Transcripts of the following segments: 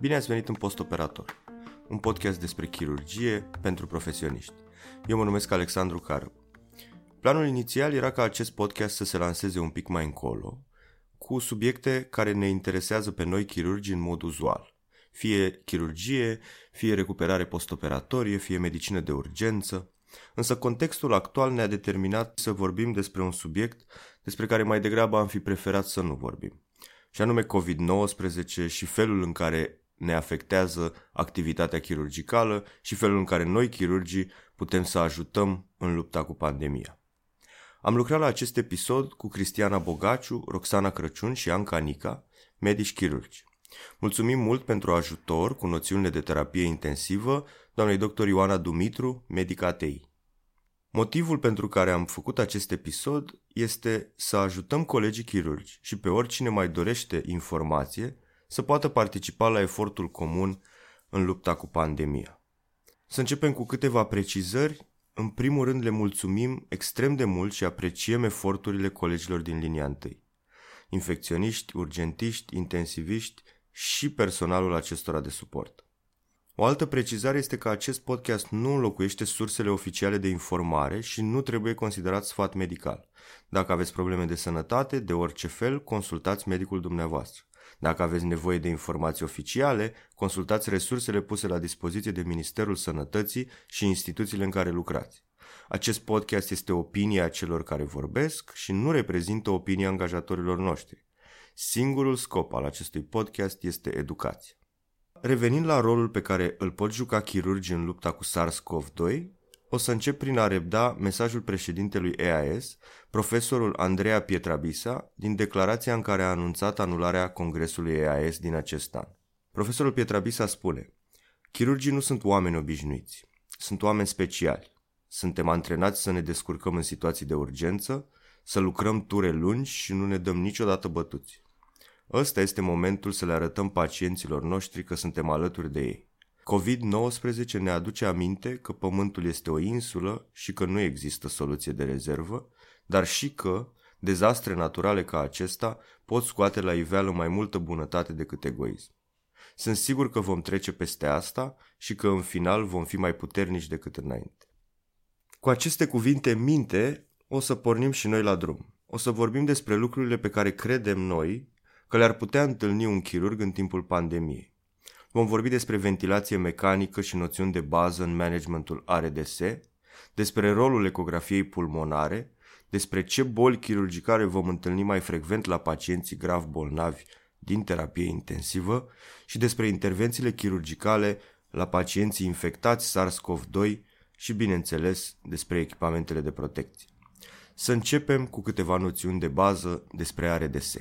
Bine ați venit în Postoperator, un podcast despre chirurgie pentru profesioniști. Eu mă numesc Alexandru Caru. Planul inițial era ca acest podcast să se lanseze un pic mai încolo, cu subiecte care ne interesează pe noi chirurgi în mod uzual. Fie chirurgie, fie recuperare postoperatorie, fie medicină de urgență. Însă contextul actual ne-a determinat să vorbim despre un subiect despre care mai degrabă am fi preferat să nu vorbim, și anume COVID-19 și felul în care ne afectează activitatea chirurgicală și felul în care noi chirurgii putem să ajutăm în lupta cu pandemia. Am lucrat la acest episod cu Cristiana Bogaciu, Roxana Crăciun și Anca Nica, medici chirurgi. Mulțumim mult pentru ajutor cu noțiunile de terapie intensivă doamnei dr. Ioana Dumitru, medic ATI. Motivul pentru care am făcut acest episod este să ajutăm colegii chirurgi și pe oricine mai dorește informație să poată participa la efortul comun în lupta cu pandemia. Să începem cu câteva precizări. În primul rând, le mulțumim extrem de mult și apreciem eforturile colegilor din linia 1. Infecționiști, urgentiști, intensiviști și personalul acestora de suport. O altă precizare este că acest podcast nu înlocuiește sursele oficiale de informare și nu trebuie considerat sfat medical. Dacă aveți probleme de sănătate, de orice fel, consultați medicul dumneavoastră. Dacă aveți nevoie de informații oficiale, consultați resursele puse la dispoziție de Ministerul Sănătății și instituțiile în care lucrați. Acest podcast este opinia celor care vorbesc și nu reprezintă opinia angajatorilor noștri. Singurul scop al acestui podcast este educație. Revenind la rolul pe care îl pot juca chirurgii în lupta cu SARS-CoV-2, o să încep prin a repda mesajul președintelui EAS, profesorul Andrea Pietrabissa, din declarația în care a anunțat anularea congresului EAS din acest an. Profesorul Pietrabissa spune: "Chirurgii nu sunt oameni obișnuiți, sunt oameni speciali. Suntem antrenați să ne descurcăm în situații de urgență, să lucrăm ture lungi și nu ne dăm niciodată bătuți. Ăsta este momentul să le arătăm pacienților noștri că suntem alături de ei. COVID-19 ne aduce aminte că Pământul este o insulă și că nu există soluție de rezervă, dar și că dezastre naturale ca acesta pot scoate la iveală mai multă bunătate decât egoism. Sunt sigur că vom trece peste asta și că în final vom fi mai puternici decât înainte." Cu aceste cuvinte în minte, o să pornim și noi la drum. O să vorbim despre lucrurile pe care credem noi că le-ar putea întâlni un chirurg în timpul pandemiei. Vom vorbi despre ventilație mecanică și noțiuni de bază în managementul ARDS, despre rolul ecografiei pulmonare, despre ce boli chirurgicale vom întâlni mai frecvent la pacienții grav bolnavi din terapie intensivă și despre intervențiile chirurgicale la pacienții infectați SARS-CoV-2 și, bineînțeles, despre echipamentele de protecție. Să începem cu câteva noțiuni de bază despre ARDS.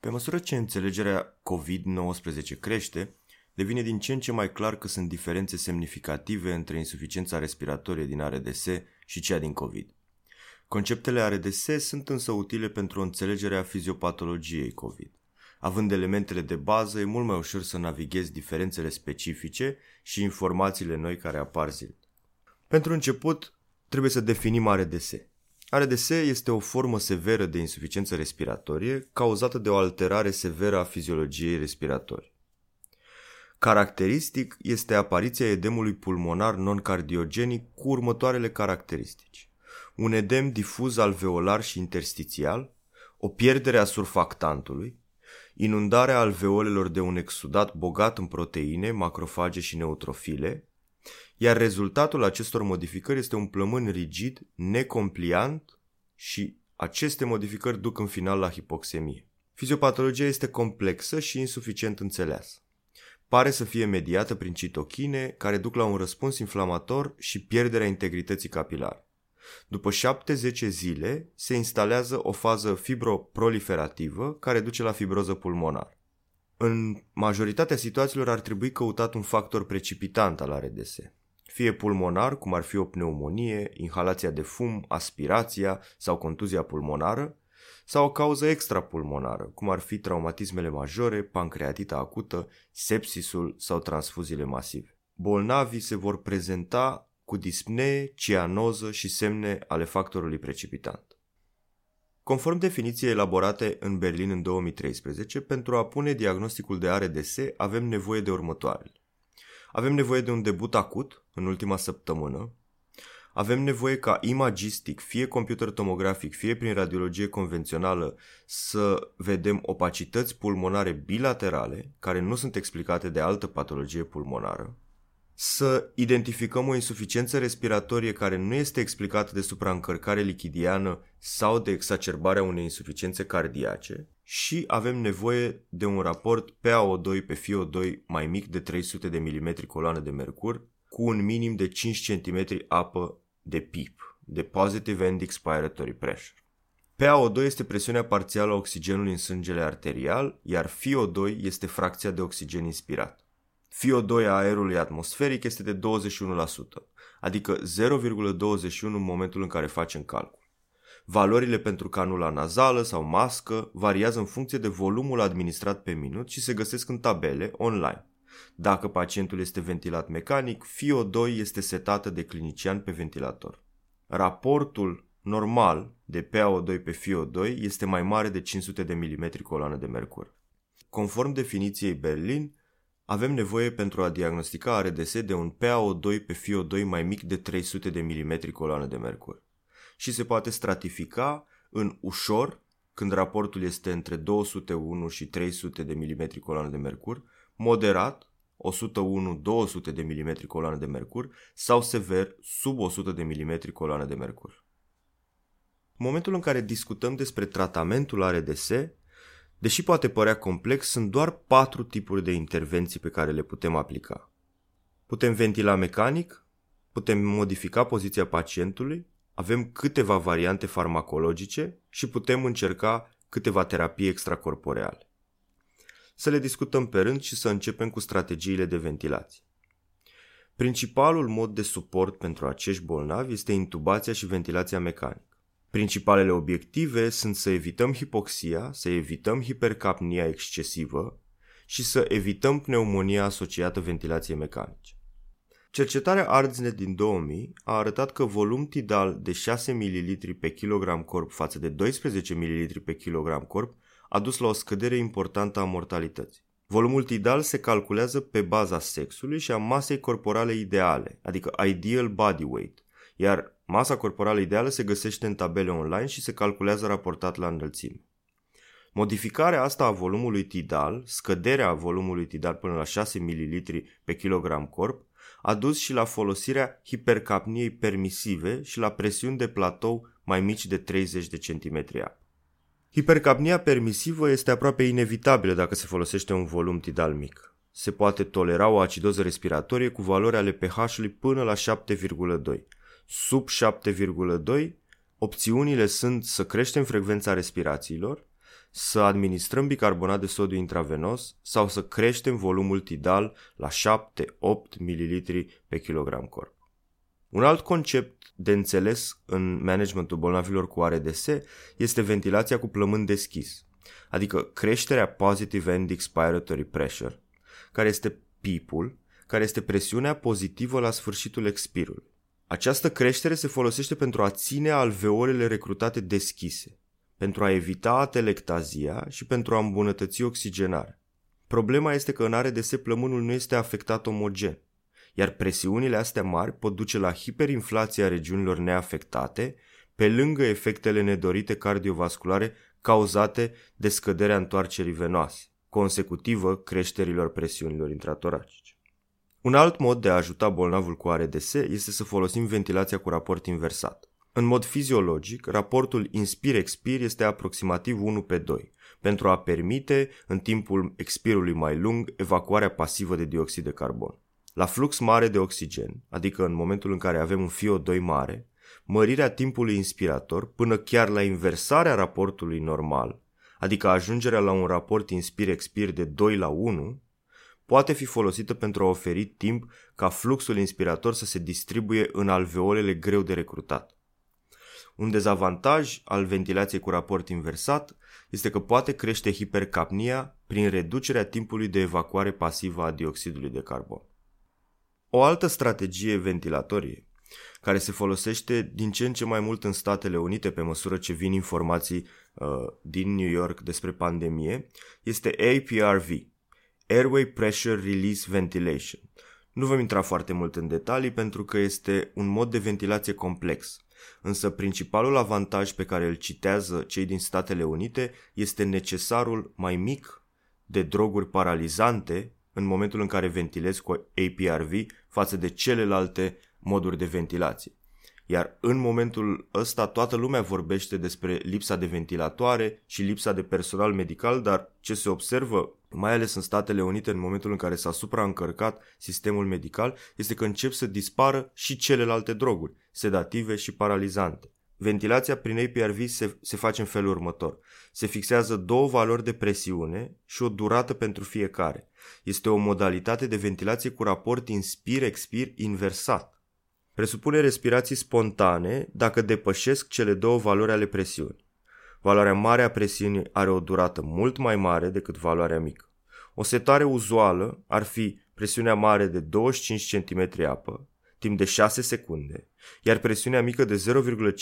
Pe măsură ce înțelegerea COVID-19 crește, devine din ce în ce mai clar că sunt diferențe semnificative între insuficiența respiratorie din ARDS și cea din COVID. Conceptele ARDS sunt însă utile pentru înțelegerea fiziopatologiei COVID. Având elementele de bază, e mult mai ușor să navighezi diferențele specifice și informațiile noi care apar zilnic. Pentru început, trebuie să definim ARDS. ARDS este o formă severă de insuficiență respiratorie cauzată de o alterare severă a fiziologiei respiratorii. Caracteristic este apariția edemului pulmonar non-cardiogenic cu următoarele caracteristici: un edem difuz alveolar și interstițial, o pierdere a surfactantului, inundarea alveolelor de un exsudat bogat în proteine, macrofage și neutrofile, iar rezultatul acestor modificări este un plămân rigid, necompliant, și aceste modificări duc în final la hipoxemie. Fiziopatologia este complexă și insuficient înțeleasă. Pare să fie mediată prin citochine care duc la un răspuns inflamator și pierderea integrității capilare. După 7-10 zile se instalează o fază fibroproliferativă care duce la fibroză pulmonară. În majoritatea situațiilor ar trebui căutat un factor precipitant al ARDS, fie pulmonar, cum ar fi o pneumonie, inhalația de fum, aspirația sau contuzia pulmonară, sau o cauză extrapulmonară, cum ar fi traumatismele majore, pancreatita acută, sepsisul sau transfuziile masive. Bolnavii se vor prezenta cu dispnee, cianoză și semne ale factorului precipitant. conform definiției elaborate în Berlin în 2013, pentru a pune diagnosticul de ARDS avem nevoie de următoarele. Avem nevoie de un debut acut în ultima săptămână, avem nevoie ca imagistic, fie computer tomografic, fie prin radiologie convențională, să vedem opacități pulmonare bilaterale, care nu sunt explicate de altă patologie pulmonară, să identificăm o insuficiență respiratorie care nu este explicată de supraîncărcare lichidiană sau de exacerbarea unei insuficiențe cardiace și avem nevoie de un raport PaO2 pe FiO2 mai mic de 300 de mm coloană de mercur cu un minim de 5 cm apă de PEEP, de Positive End Expiratory Pressure. PaO2 este presiunea parțială a oxigenului în sângele arterial, iar FiO2 este fracția de oxigen inspirat. FiO2 a aerului atmosferic este de 21%, adică 0,21 în momentul în care facem calcul. Valorile pentru canula nazală sau mască variază în funcție de volumul administrat pe minut și se găsesc în tabele online. Dacă pacientul este ventilat mecanic, FiO2 este setată de clinician pe ventilator. Raportul normal de PaO2 pe FiO2 este mai mare de 500 de mm coloană de mercur. Conform definiției Berlin, avem nevoie pentru a diagnostica ARDS de un PaO2 pe FiO2 mai mic de 300 de mm coloană de mercur și se poate stratifica în ușor, când raportul este între 201 și 300 de mm coloană de mercur, moderat, 101-200 de mm coloană de mercur sau sever, sub 100 de mm coloană de mercur. În momentul în care discutăm despre tratamentul ARDS, deși poate părea complex, sunt doar 4 tipuri de intervenții pe care le putem aplica. Putem ventila mecanic, putem modifica poziția pacientului, avem câteva variante farmacologice și putem încerca câteva terapii extracorporeale. Să le discutăm pe rând și să începem cu strategiile de ventilație. Principalul mod de suport pentru acești bolnavi este intubația și ventilația mecanică. Principalele obiective sunt să evităm hipoxia, să evităm hipercapnia excesivă și să evităm pneumonia asociată ventilației mecanice. Cercetarea ARDS din 2000 a arătat că volum tidal de 6 ml pe kilogram corp față de 12 ml pe kilogram corp a dus la o scădere importantă a mortalității. Volumul tidal se calculează pe baza sexului și a masei corporale ideale, adică ideal body weight, iar masa corporală ideală se găsește în tabele online și se calculează raportat la înălțime. Modificarea asta a volumului tidal, scăderea volumului tidal până la 6 ml pe kilogram corp, a dus și la folosirea hipercapniei permisive și la presiuni de platou mai mici de 30 de centimetri apă. Hipercapnia permisivă este aproape inevitabilă dacă se folosește un volum tidal mic. Se poate tolera o acidoză respiratorie cu valori ale pH-ului până la 7,2. Sub 7,2, opțiunile sunt să creștem frecvența respirațiilor, să administrăm bicarbonat de sodiu intravenos sau să creștem volumul tidal la 7-8 ml pe kilogram corp. Un alt concept de înțeles în managementul bolnavilor cu ARDS este ventilația cu plămân deschis, adică creșterea Positive End Expiratory Pressure, care este PEEP-ul, care este presiunea pozitivă la sfârșitul expirului. Această creștere se folosește pentru a ține alveolele recrutate deschise, pentru a evita atelectazia și pentru a îmbunătăți oxigenarea. Problema este că în ARDS plămânul nu este afectat omogen, iar presiunile astea mari pot duce la hiperinflația regiunilor neafectate, pe lângă efectele nedorite cardiovasculare cauzate de scăderea întoarcerii venoase, consecutivă creșterilor presiunilor intratoracice. Un alt mod de a ajuta bolnavul cu ARDS este să folosim ventilația cu raport inversat. În mod fiziologic, raportul inspir-expir este aproximativ 1:2, pentru a permite, în timpul expirului mai lung, evacuarea pasivă de dioxid de carbon. La flux mare de oxigen, adică în momentul în care avem un FiO2 mare, mărirea timpului inspirator până chiar la inversarea raportului normal, adică ajungerea la un raport inspir-expir de 2:1, poate fi folosită pentru a oferi timp ca fluxul inspirator să se distribuie în alveolele greu de recrutat. Un dezavantaj al ventilației cu raport inversat este că poate crește hipercapnia prin reducerea timpului de evacuare pasivă a dioxidului de carbon. O altă strategie ventilatorie care se folosește din ce în ce mai mult în Statele Unite pe măsură ce vin informații din New York despre pandemie, este APRV, Airway Pressure Release Ventilation. Nu vom intra foarte mult în detalii pentru că este un mod de ventilație complex, însă principalul avantaj pe care îl citează cei din Statele Unite este necesarul mai mic de droguri paralizante în momentul în care ventilezi cu APRV față de celelalte moduri de ventilație. Iar în momentul ăsta toată lumea vorbește despre lipsa de ventilatoare și lipsa de personal medical, dar ce se observă, mai ales în Statele Unite, în momentul în care s-a supraîncărcat sistemul medical, este că încep să dispară și celelalte droguri, sedative și paralizante. Ventilația prin APRV se face în felul următor. Se fixează două valori de presiune și o durată pentru fiecare. Este o modalitate de ventilație cu raport inspir-expir inversat. Presupune respirații spontane dacă depășesc cele două valori ale presiunii. Valoarea mare a presiunii are o durată mult mai mare decât valoarea mică. O setare uzuală ar fi presiunea mare de 25 cm apă, timp de 6 secunde, iar presiunea mică de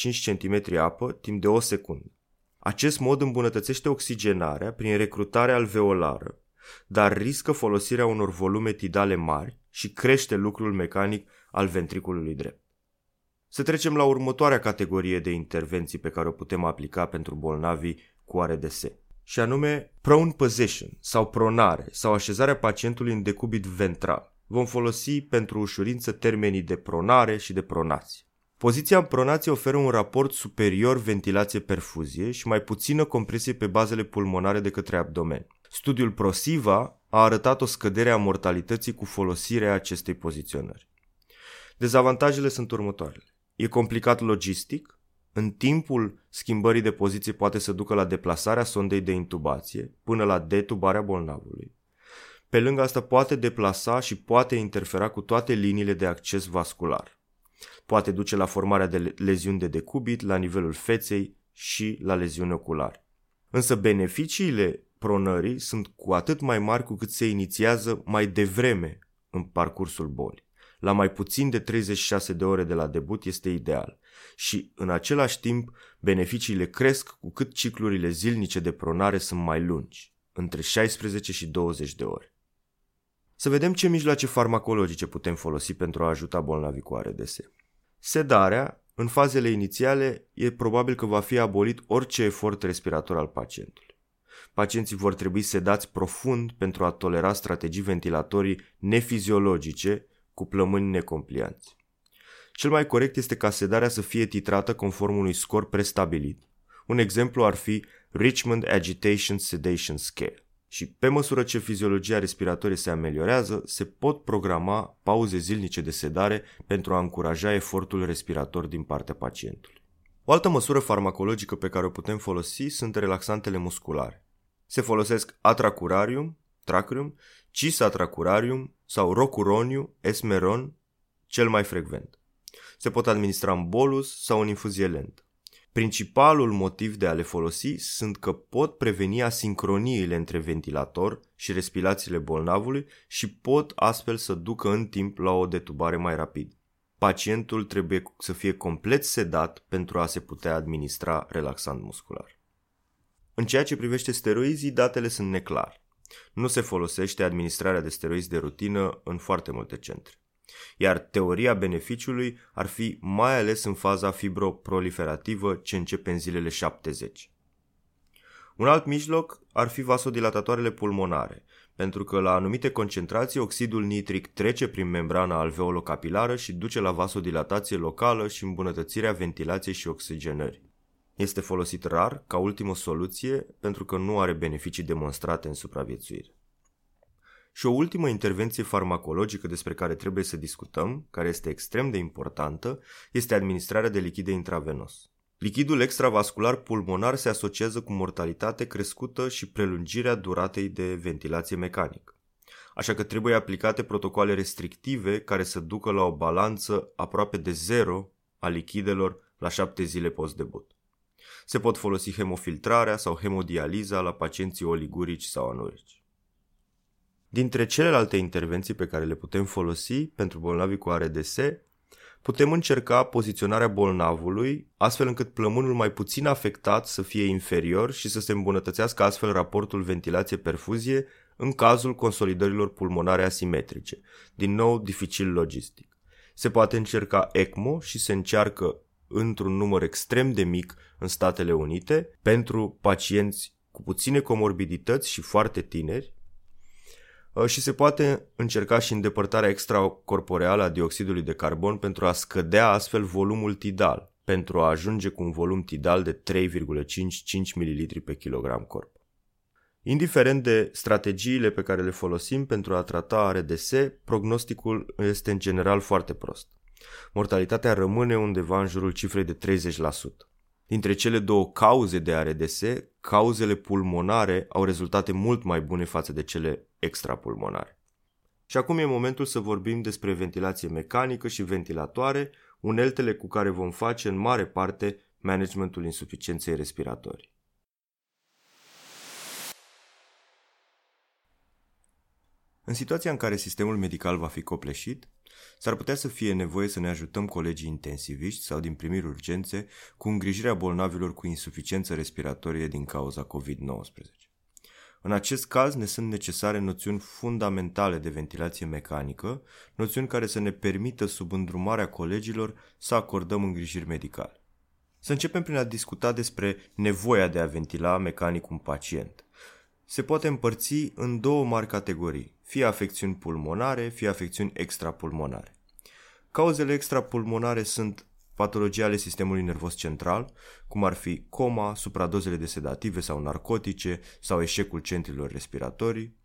0,5 cm apă, timp de 1 secundă. Acest mod îmbunătățește oxigenarea prin recrutare alveolară, dar riscă folosirea unor volume tidale mari și crește lucrul mecanic al ventriculului drept. Să trecem la următoarea categorie de intervenții pe care o putem aplica pentru bolnavii cu ARDS, și anume prone position sau pronare sau așezarea pacientului în decubit ventral. Vom folosi pentru ușurință termenii de pronare și de pronație. Poziția în pronație oferă un raport superior ventilație-perfuzie și mai puțină compresie pe bazele pulmonare de către abdomen. Studiul PROSIVA a arătat o scădere a mortalității cu folosirea acestei poziționări. Dezavantajele sunt următoarele. E complicat logistic, în timpul schimbării de poziție poate să ducă la deplasarea sondei de intubație până la detubarea bolnavului. Pe lângă asta poate deplasa și poate interfera cu toate liniile de acces vascular. Poate duce la formarea de leziuni de decubit la nivelul feței și la leziuni oculare. Însă beneficiile pronării sunt cu atât mai mari cu cât se inițiază mai devreme în parcursul bolii. La mai puțin de 36 de ore de la debut este ideal și, în același timp, beneficiile cresc cu cât ciclurile zilnice de pronare sunt mai lungi, între 16 și 20 de ore. Să vedem ce mijloace farmacologice putem folosi pentru a ajuta bolnavii cu ARDS. Sedarea, în fazele inițiale, e probabil că va fi abolit orice efort respirator al pacientului. Pacienții vor trebui sedați profund pentru a tolera strategii ventilatorii nefiziologice cu plămâni necomplianți. Cel mai corect este ca sedarea să fie titrată conform unui scor prestabilit. Un exemplu ar fi Richmond Agitation Sedation Scale. Și pe măsură ce fiziologia respiratorie se ameliorează, se pot programa pauze zilnice de sedare pentru a încuraja efortul respirator din partea pacientului. O altă măsură farmacologică pe care o putem folosi sunt relaxantele musculare. Se folosesc Atracurarium, Tracrium, Cisatracurarium sau Rocuroniu, Esmeron, cel mai frecvent. Se pot administra în bolus sau în infuzie lentă. Principalul motiv de a le folosi sunt că pot preveni asincroniile între ventilator și respirațiile bolnavului și pot astfel să ducă în timp la o detubare mai rapidă. Pacientul trebuie să fie complet sedat pentru a se putea administra relaxant muscular. În ceea ce privește steroizii, datele sunt neclare. Nu se folosește administrarea de steroizi de rutină în foarte multe centre, iar teoria beneficiului ar fi mai ales în faza fibroproliferativă ce începe în zilele 70. Un alt mijloc ar fi vasodilatatoarele pulmonare, pentru că la anumite concentrații oxidul nitric trece prin membrana alveolocapilară și duce la vasodilatație locală și îmbunătățirea ventilației și oxigenării. Este folosit rar ca ultimă soluție pentru că nu are beneficii demonstrate în supraviețuire. Și o ultimă intervenție farmacologică despre care trebuie să discutăm, care este extrem de importantă, este administrarea de lichide intravenos. Lichidul extravascular pulmonar se asociază cu mortalitate crescută și prelungirea duratei de ventilație mecanică. Așa că trebuie aplicate protocoale restrictive care să ducă la o balanță aproape de zero a lichidelor la 7 zile post-debut. Se pot folosi hemofiltrarea sau hemodializa la pacienții oligurici sau anurici. Dintre celelalte intervenții pe care le putem folosi pentru bolnavii cu ARDS, Putem încerca poziționarea bolnavului, astfel încât plămânul mai puțin afectat să fie inferior și să se îmbunătățească astfel raportul ventilație-perfuzie în cazul consolidărilor pulmonare asimetrice. Din nou, dificil logistic. Se poate încerca ECMO și se încearcă într-un număr extrem de mic în Statele Unite pentru pacienți cu puține comorbidități și foarte tineri, și se poate încerca și îndepărtarea extracorporeală a dioxidului de carbon pentru a scădea astfel volumul tidal, pentru a ajunge cu un volum tidal de 3,5-5 ml pe kilogram corp. Indiferent de strategiile pe care le folosim pentru a trata ARDS, prognosticul este în general foarte prost. Mortalitatea rămâne undeva în jurul cifrei de 30%. Dintre cele două cauze de ARDS, cauzele pulmonare au rezultate mult mai bune față de cele extrapulmonare. Și acum e momentul să vorbim despre ventilație mecanică și ventilatoare, uneltele cu care vom face în mare parte managementul insuficienței respiratorii. În situația în care sistemul medical va fi copleșit, s-ar putea să fie nevoie să ne ajutăm colegii intensiviști sau din primiri urgențe cu îngrijirea bolnavilor cu insuficiență respiratorie din cauza COVID-19. În acest caz ne sunt necesare noțiuni fundamentale de ventilație mecanică, noțiuni care să ne permită sub îndrumarea colegilor să acordăm îngrijiri medicale. Să începem prin a discuta despre nevoia de a ventila mecanic un pacient. Se poate împărți în două mari categorii, fie afecțiuni pulmonare, fie afecțiuni extrapulmonare. Cauzele extrapulmonare sunt patologii ale sistemului nervos central, cum ar fi coma, supradozele de sedative sau narcotice sau eșecul centrilor respiratorii.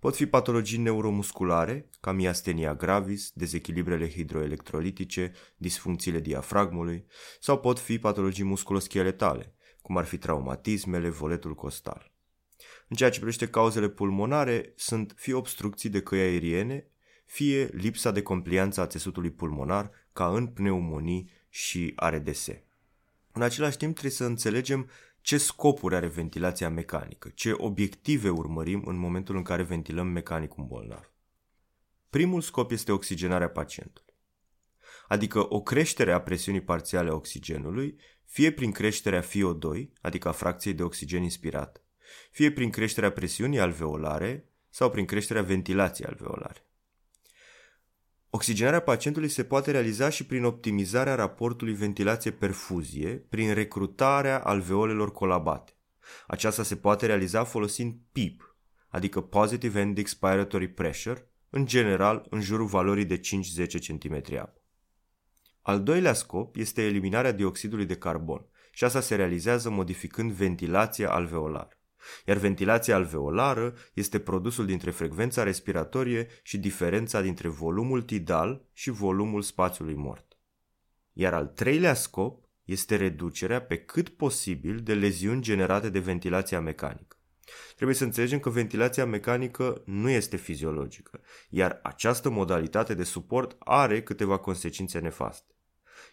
Pot fi patologii neuromusculare, ca miastenia gravis, dezechilibrele hidroelectrolitice, disfuncțiile diafragmului, sau pot fi patologii musculoscheletale, cum ar fi traumatismele, voletul costal. În ceea ce privește cauzele pulmonare, sunt fie obstrucții de căi aeriene, fie lipsa de complianță a țesutului pulmonar, ca în pneumonii și ARDS. În același timp trebuie să înțelegem ce scopuri are ventilația mecanică, ce obiective urmărim în momentul în care ventilăm mecanic un bolnav. Primul scop este oxigenarea pacientului, adică o creștere a presiunii parțiale a oxigenului, fie prin creșterea FiO2, adică a fracției de oxigen inspirat, fie prin creșterea presiunii alveolare sau prin creșterea ventilației alveolare. Oxigenarea pacientului se poate realiza și prin optimizarea raportului ventilație-perfuzie, prin recrutarea alveolelor colabate. Aceasta se poate realiza folosind PEEP, adică Positive End Expiratory Pressure, în general în jurul valorii de 5-10 cm apă. Al doilea scop este eliminarea dioxidului de carbon și asta se realizează modificând ventilația alveolară. Iar ventilația alveolară este produsul dintre frecvența respiratorie și diferența dintre volumul tidal și volumul spațiului mort. Iar al treilea scop este reducerea pe cât posibil de leziuni generate de ventilația mecanică. Trebuie să înțelegem că ventilația mecanică nu este fiziologică, iar această modalitate de suport are câteva consecințe nefaste.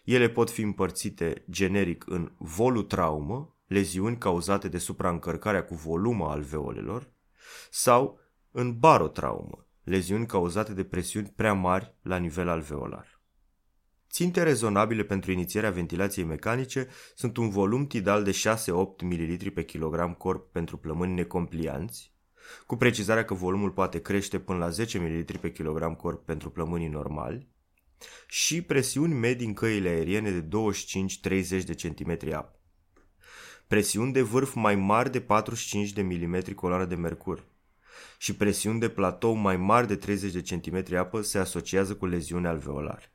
Ele pot fi împărțite generic în volutraumă, leziuni cauzate de supraîncărcarea cu volum a alveolelor, sau în barotraumă, leziuni cauzate de presiuni prea mari la nivel alveolar. Ținte rezonabile pentru inițierea ventilației mecanice sunt un volum tidal de 6-8 ml pe kilogram corp pentru plămâni necomplianți, cu precizarea că volumul poate crește până la 10 ml pe kilogram corp pentru plămânii normali, și presiuni medii în căile aeriene de 25-30 de centimetri apă. Presiuni de vârf mai mari de 45 de mm coloană de mercur și presiuni de platou mai mari de 30 de cm apă se asociază cu leziuni alveolare.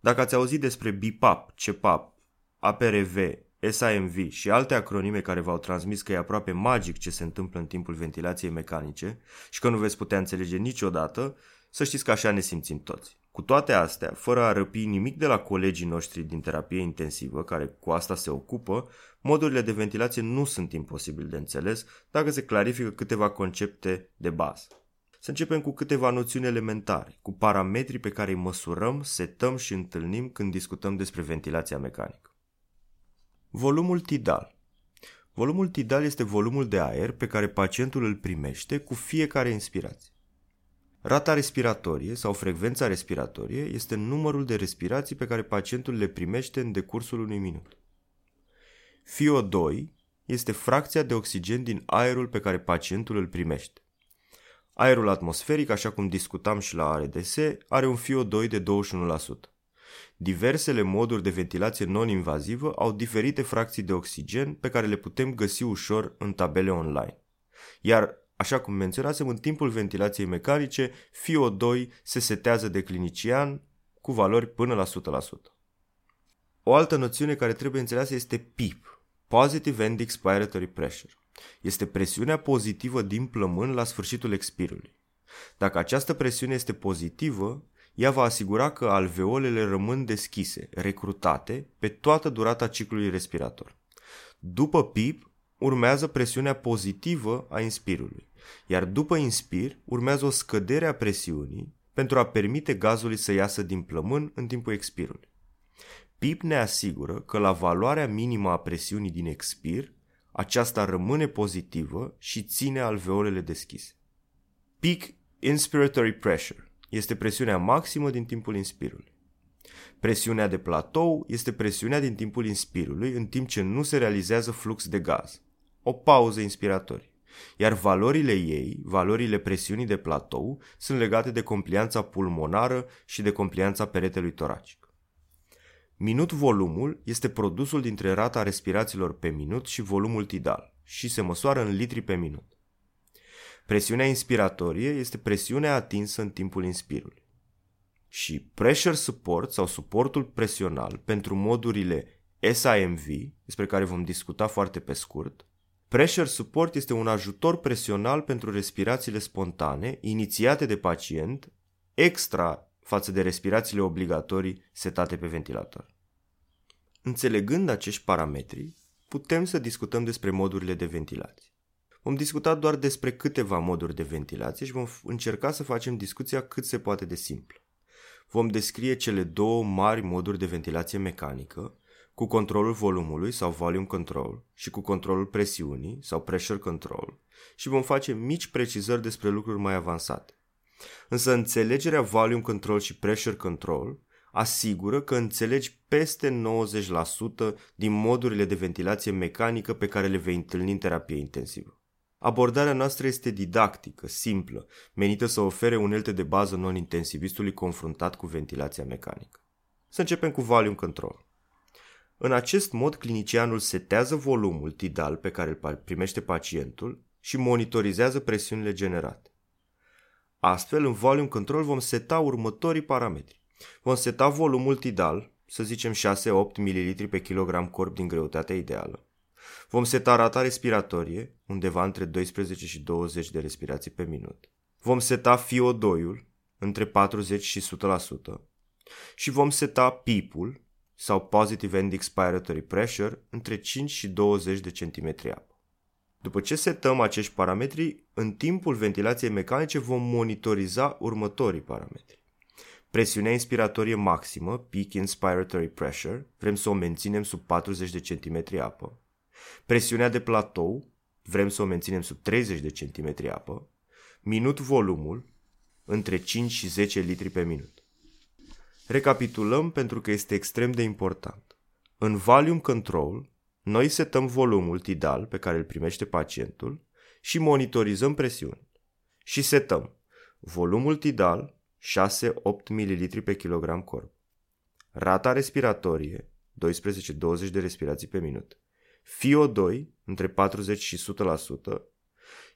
Dacă ați auzit despre BIPAP, CEPAP, APRV, SIMV și alte acronime care v-au transmis că e aproape magic ce se întâmplă în timpul ventilației mecanice și că nu veți putea înțelege niciodată, să știți că așa ne simțim toți. Cu toate astea, fără a răpi nimic de la colegii noștri din terapie intensivă, care cu asta se ocupă, modurile de ventilație nu sunt imposibil de înțeles dacă se clarifică câteva concepte de bază. Să începem cu câteva noțiuni elementare, cu parametrii pe care îi măsurăm, setăm și întâlnim când discutăm despre ventilația mecanică. Volumul tidal. Volumul tidal este volumul de aer pe care pacientul îl primește cu fiecare inspirație. Rata respiratorie sau frecvența respiratorie este numărul de respirații pe care pacientul le primește în decursul unui minut. FiO2 este fracția de oxigen din aerul pe care pacientul îl primește. Aerul atmosferic, așa cum discutam și la ARDS, are un FiO2 de 21%. Diversele moduri de ventilație non-invazivă au diferite fracții de oxigen pe care le putem găsi ușor în tabele online. Iar, așa cum menționasem, în timpul ventilației mecanice, FiO2 se setează de clinician cu valori până la 100%. O altă noțiune care trebuie înțeleasă este PEEP, Positive End Expiratory Pressure. Este presiunea pozitivă din plămân la sfârșitul expirului. Dacă această presiune este pozitivă, ea va asigura că alveolele rămân deschise, recrutate, pe toată durata ciclului respirator. După PEEP, urmează presiunea pozitivă a inspirului, iar după inspir urmează o scădere a presiunii pentru a permite gazului să iasă din plămân în timpul expirului. PEEP ne asigură că la valoarea minimă a presiunii din expir, aceasta rămâne pozitivă și ține alveolele deschise. Peak Inspiratory Pressure este presiunea maximă din timpul inspirului. Presiunea de platou este presiunea din timpul inspirului în timp ce nu se realizează flux de gaz, o pauză inspiratorie, iar valorile ei, valorile presiunii de platou, sunt legate de complianța pulmonară și de complianța peretelui toracic. Minut-volumul este produsul dintre rata respirațiilor pe minut și volumul tidal și se măsoară în litri pe minut. Presiunea inspiratorie este presiunea atinsă în timpul inspirului. Și pressure support sau suportul presional pentru modurile SIMV, despre care vom discuta foarte pe scurt, pressure support este un ajutor presional pentru respirațiile spontane inițiate de pacient, extra față de respirațiile obligatorii setate pe ventilator. Înțelegând acești parametri, putem să discutăm despre modurile de ventilație. Vom discuta doar despre câteva moduri de ventilație și vom încerca să facem discuția cât se poate de simplă. Vom descrie cele două mari moduri de ventilație mecanică, cu controlul volumului sau volume control și cu controlul presiunii sau pressure control, și vom face mici precizări despre lucruri mai avansate. Însă înțelegerea volume control și pressure control asigură că înțelegi peste 90% din modurile de ventilație mecanică pe care le vei întâlni în terapie intensivă. Abordarea noastră este didactică, simplă, menită să ofere unelte de bază non-intensivistului confruntat cu ventilația mecanică. Să începem cu volume control. În acest mod, clinicianul setează volumul tidal pe care îl primește pacientul și monitorizează presiunile generate. Astfel, în volume control vom seta următorii parametri. Vom seta volumul tidal, să zicem 6-8 ml pe kilogram corp din greutatea ideală. Vom seta rata respiratorie, undeva între 12 și 20 de respirații pe minut. Vom seta FiO2-ul, între 40 și 100%. Și vom seta PEEP-ul, sau Positive End Expiratory Pressure, între 5 și 20 de centimetri apă. După ce setăm acești parametri, în timpul ventilației mecanice vom monitoriza următorii parametri. Presiunea inspiratorie maximă, Peak Inspiratory Pressure, vrem să o menținem sub 40 de centimetri apă. Presiunea de platou, vrem să o menținem sub 30 de centimetri apă. Minut volumul, între 5 și 10 litri pe minut. Recapitulăm pentru că este extrem de important. În volume control, noi setăm volumul tidal pe care îl primește pacientul și monitorizăm presiuni. Și setăm volumul tidal 6-8 ml pe kilogram corp, rata respiratorie 12-20 de respirații pe minut, FiO2 între 40 și 100%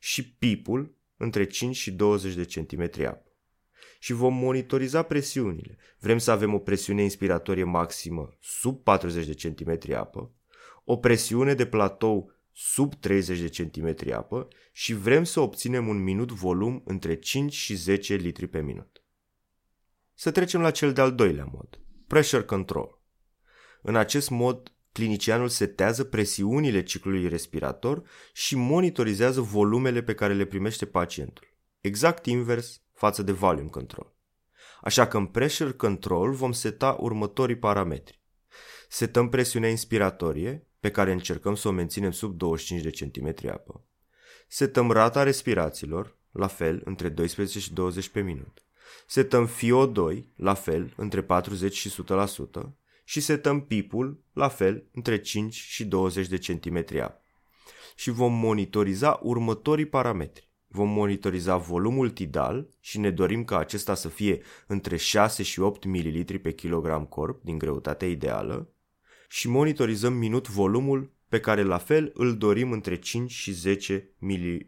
și PEEP-ul între 5 și 20 de centimetri apă. Și vom monitoriza presiunile. Vrem să avem o presiune inspiratorie maximă sub 40 de centimetri apă, o presiune de platou sub 30 de centimetri apă și vrem să obținem un minut volum între 5 și 10 litri pe minut. Să trecem la cel de-al doilea mod, pressure control. În acest mod, clinicianul setează presiunile ciclului respirator și monitorizează volumele pe care le primește pacientul, exact invers față de volume control. Așa că în pressure control vom seta următorii parametri. Setăm presiunea inspiratorie, pe care încercăm să o menținem sub 25 de centimetri apă. Setăm rata respirațiilor, la fel, între 12 și 20 pe minut. Setăm FiO2, la fel, între 40 și 100% și setăm PIP-ul, la fel, între 5 și 20 de centimetri apă. Și vom monitoriza următorii parametri. Vom monitoriza volumul tidal și ne dorim ca acesta să fie între 6 și 8 ml pe kilogram corp din greutatea ideală și monitorizăm minut volumul pe care la fel îl dorim între 5 și 10 ml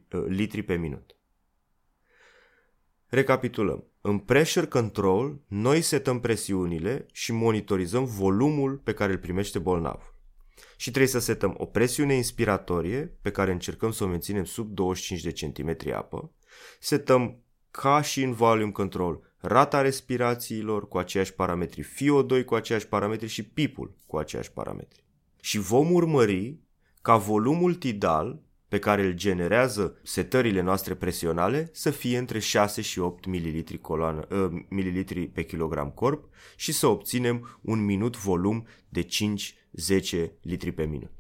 pe minut. Recapitulăm. În pressure control, noi setăm presiunile și monitorizăm volumul pe care îl primește bolnavul. Și trebuie să setăm o presiune inspiratorie pe care încercăm să o menținem sub 25 de centimetri apă. Setăm, ca și în volume control, rata respirațiilor cu aceiași parametri, FiO2 cu aceiași parametri și PIP-ul cu aceiași parametri. Și vom urmări ca volumul tidal pe care îl generează setările noastre presionale să fie între 6 și 8 ml pe kilogram corp și să obținem un minut volum de 5-10 litri pe minut.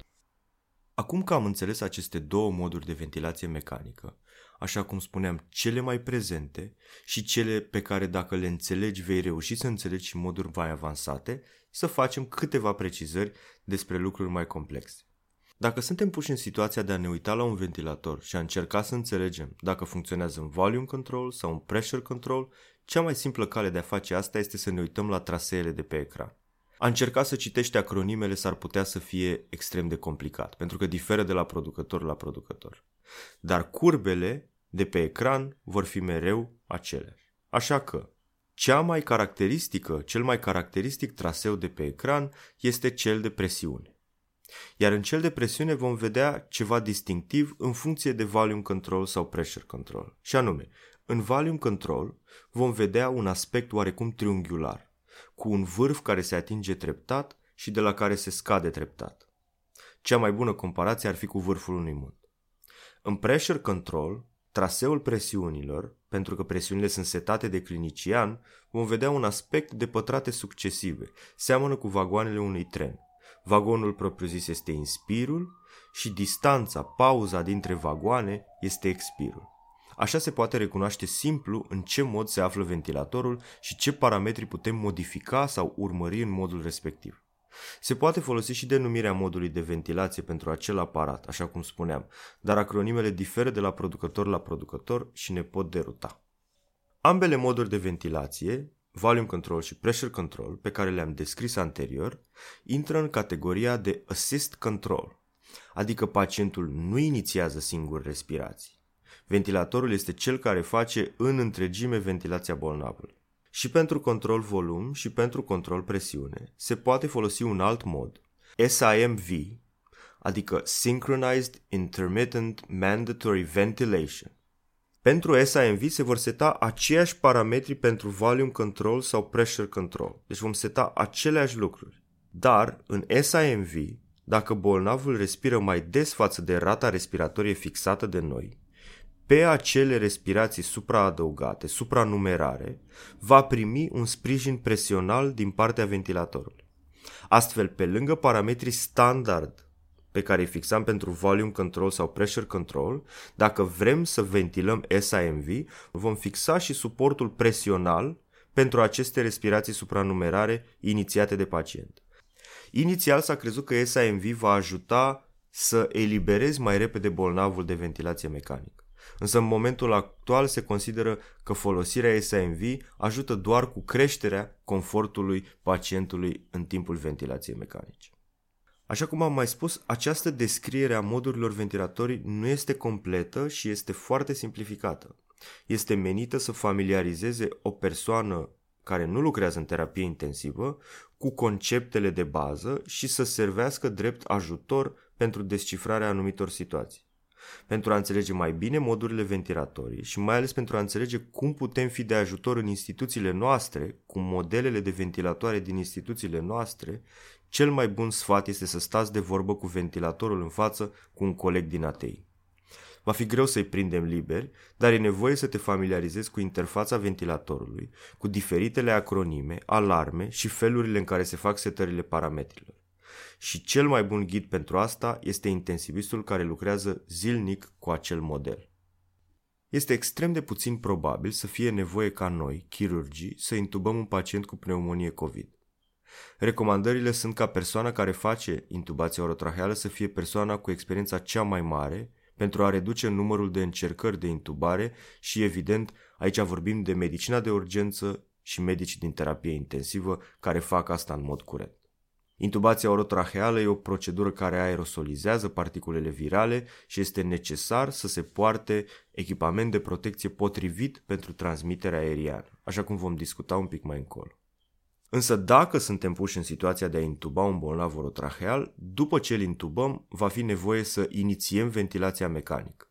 Acum că am înțeles aceste două moduri de ventilație mecanică, așa cum spuneam, cele mai prezente și cele pe care dacă le înțelegi vei reuși să înțelegi și moduri mai avansate, să facem câteva precizări despre lucruri mai complexe. Dacă suntem puși în situația de a ne uita la un ventilator și a încerca să înțelegem dacă funcționează în volume control sau în pressure control, cea mai simplă cale de a face asta este să ne uităm la traseele de pe ecran. A încerca să citești acronimele s-ar putea să fie extrem de complicat, pentru că diferă de la producător la producător. Dar curbele de pe ecran vor fi mereu aceleași. Așa că cel mai caracteristic traseu de pe ecran este cel de presiune. Iar în cel de presiune vom vedea ceva distinctiv în funcție de volume control sau pressure control. Și anume, în volume control vom vedea un aspect oarecum triunghiular, cu un vârf care se atinge treptat și de la care se scade treptat. Cea mai bună comparație ar fi cu vârful unui munte. În pressure control, traseul presiunilor, pentru că presiunile sunt setate de clinician, vom vedea un aspect de pătrate succesive, seamănă cu vagoanele unui tren. Vagonul propriu-zis este inspirul și distanța, pauza dintre vagoane este expirul. Așa se poate recunoaște simplu în ce mod se află ventilatorul și ce parametri putem modifica sau urmări în modul respectiv. Se poate folosi și denumirea modului de ventilație pentru acel aparat, așa cum spuneam, dar acronimele diferă de la producător la producător și ne pot deruta. Ambele moduri de ventilație, volume control și pressure control, pe care le-am descris anterior, intră în categoria de assist control, adică pacientul nu inițiază singur respirații. Ventilatorul este cel care face în întregime ventilația bolnavului. Și pentru control volum și pentru control presiune se poate folosi un alt mod, SIMV, adică Synchronized Intermittent Mandatory Ventilation. Pentru SIMV se vor seta aceiași parametri pentru volume control sau pressure control, deci vom seta aceleași lucruri. Dar în SIMV, dacă bolnavul respiră mai des față de rata respiratorie fixată de noi, pe acele respirații supraadăugate, supranumerare, va primi un sprijin presional din partea ventilatorului. Astfel, pe lângă parametrii standard pe care îi fixam pentru volume control sau pressure control, dacă vrem să ventilăm SIMV, vom fixa și suportul presional pentru aceste respirații supranumerare inițiate de pacient. Inițial s-a crezut că SIMV va ajuta să eliberezi mai repede bolnavul de ventilație mecanică. Însă în momentul actual se consideră că folosirea SIMV ajută doar cu creșterea confortului pacientului în timpul ventilației mecanice. Așa cum am mai spus, această descriere a modurilor ventilatorii nu este completă și este foarte simplificată. Este menită să familiarizeze o persoană care nu lucrează în terapie intensivă cu conceptele de bază și să servească drept ajutor pentru descifrarea anumitor situații. Pentru a înțelege mai bine modurile ventilatorii și mai ales pentru a înțelege cum putem fi de ajutor în instituțiile noastre, cu modelele de ventilatoare din instituțiile noastre, cel mai bun sfat este să stați de vorbă cu ventilatorul în față cu un coleg din ATI. Va fi greu să-i prindem liberi, dar e nevoie să te familiarizezi cu interfața ventilatorului, cu diferitele acronime, alarme și felurile în care se fac setările parametrilor. Și cel mai bun ghid pentru asta este intensivistul care lucrează zilnic cu acel model. Este extrem de puțin probabil să fie nevoie ca noi, chirurgii, să intubăm un pacient cu pneumonie COVID. Recomandările sunt ca persoana care face intubația orotraheală să fie persoana cu experiența cea mai mare pentru a reduce numărul de încercări de intubare și, evident, aici vorbim de medicina de urgență și medici din terapie intensivă care fac asta în mod curent. Intubația orotraheală e o procedură care aerosolizează particulele virale și este necesar să se poarte echipament de protecție potrivit pentru transmiterea aeriană, așa cum vom discuta un pic mai încolo. Însă dacă suntem puși în situația de a intuba un bolnav orotraheal, după ce îl intubăm, va fi nevoie să inițiem ventilația mecanică.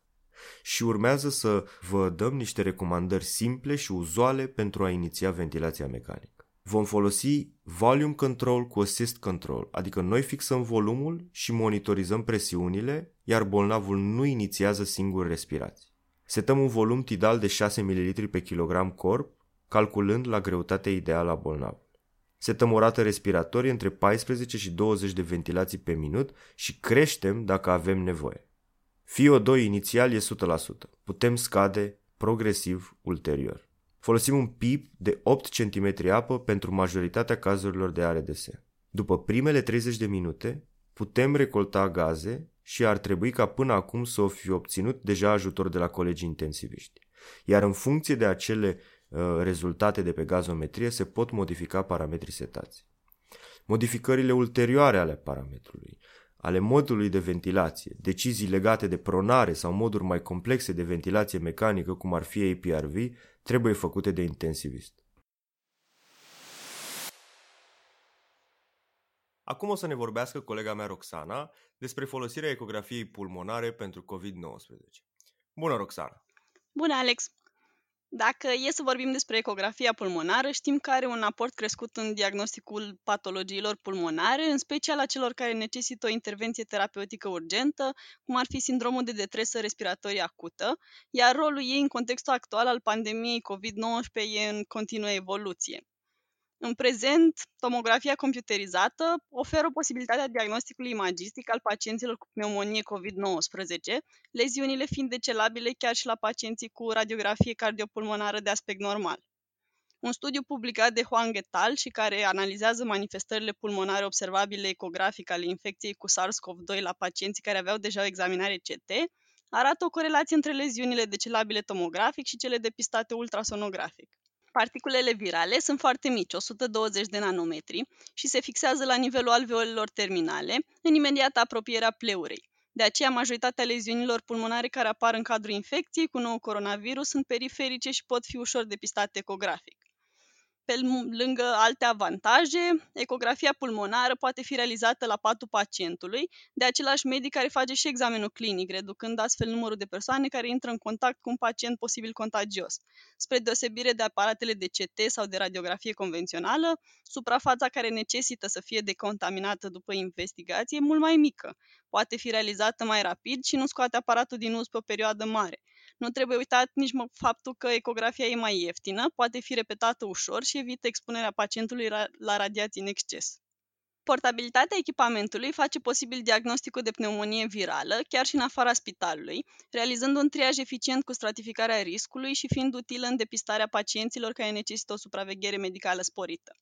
Și urmează să vă dăm niște recomandări simple și uzuale pentru a iniția ventilația mecanică. Vom folosi volume control cu assist control, adică noi fixăm volumul și monitorizăm presiunile, iar bolnavul nu inițiază singur respirații. Setăm un volum tidal de 6 ml pe kilogram corp, calculând la greutatea ideală a bolnavului. Setăm o rată respiratorie între 14 și 20 de ventilații pe minut și creștem dacă avem nevoie. FiO2 inițial e 100%. Putem scade progresiv ulterior. Folosim un PEEP de 8 cm apă pentru majoritatea cazurilor de ARDS. După primele 30 de minute, putem recolta gaze și ar trebui ca până acum să o fi obținut deja ajutor de la colegii intensiviști. Iar în funcție de acele rezultate de pe gazometrie se pot modifica parametrii setați. Modificările ulterioare ale parametrului, ale modului de ventilație, decizii legate de pronare sau moduri mai complexe de ventilație mecanică, cum ar fi APRV, trebuie făcute de intensivist. Acum o să ne vorbească colega mea Roxana despre folosirea ecografiei pulmonare pentru COVID-19. Bună, Roxana! Bună, Alex! Dacă e să vorbim despre ecografia pulmonară, știm că are un aport crescut în diagnosticul patologiilor pulmonare, în special a celor care necesită o intervenție terapeutică urgentă, cum ar fi sindromul de detresă respiratorie acută, iar rolul ei în contextul actual al pandemiei COVID-19 e în continuă evoluție. În prezent, tomografia computerizată oferă posibilitatea diagnosticului imagistic al pacienților cu pneumonie COVID-19, leziunile fiind decelabile chiar și la pacienții cu radiografie cardiopulmonară de aspect normal. Un studiu publicat de Huang et al. Și care analizează manifestările pulmonare observabile ecografic ale infecției cu SARS-CoV-2 la pacienții care aveau deja o examinare CT, arată o corelație între leziunile decelabile tomografic și cele depistate ultrasonografic. Particulele virale sunt foarte mici, 120 de nanometri, și se fixează la nivelul alveolelor terminale, în imediată apropierea pleurei. De aceea, majoritatea leziunilor pulmonare care apar în cadrul infecției cu nou coronavirus sunt periferice și pot fi ușor depistate ecografic. Pe lângă alte avantaje, ecografia pulmonară poate fi realizată la patul pacientului, de același medic care face și examenul clinic, reducând astfel numărul de persoane care intră în contact cu un pacient posibil contagios. Spre deosebire de aparatele de CT sau de radiografie convențională, suprafața care necesită să fie decontaminată după investigație e mult mai mică, poate fi realizată mai rapid și nu scoate aparatul din uz pe o perioadă mare. Nu trebuie uitat nici faptul că ecografia e mai ieftină, poate fi repetată ușor și evită expunerea pacientului la radiații în exces. Portabilitatea echipamentului face posibil diagnosticul de pneumonie virală, chiar și în afara spitalului, realizând un triaj eficient cu stratificarea riscului și fiind utilă în depistarea pacienților care necesită o supraveghere medicală sporită.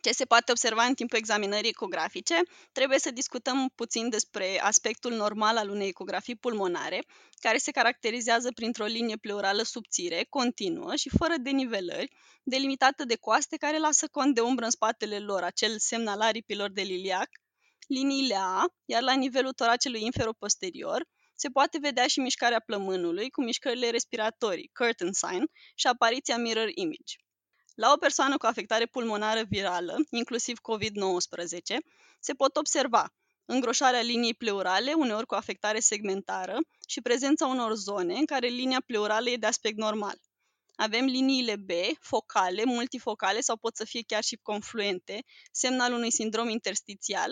Ce se poate observa în timpul examinării ecografice, trebuie să discutăm puțin despre aspectul normal al unei ecografii pulmonare, care se caracterizează printr-o linie pleurală subțire, continuă și fără denivelări, delimitată de coaste care lasă cont de umbră în spatele lor, acel semn al aripilor de liliac, liniile A, iar la nivelul toracelui inferoposterior, se poate vedea și mișcarea plămânului cu mișcările respiratorii, curtain sign, și apariția mirror image. La o persoană cu afectare pulmonară virală, inclusiv COVID-19, se pot observa îngroșarea liniei pleurale, uneori cu afectare segmentară, și prezența unor zone în care linia pleurală e de aspect normal. Avem liniile B, focale, multifocale sau pot să fie chiar și confluente, semnal unui sindrom interstițial,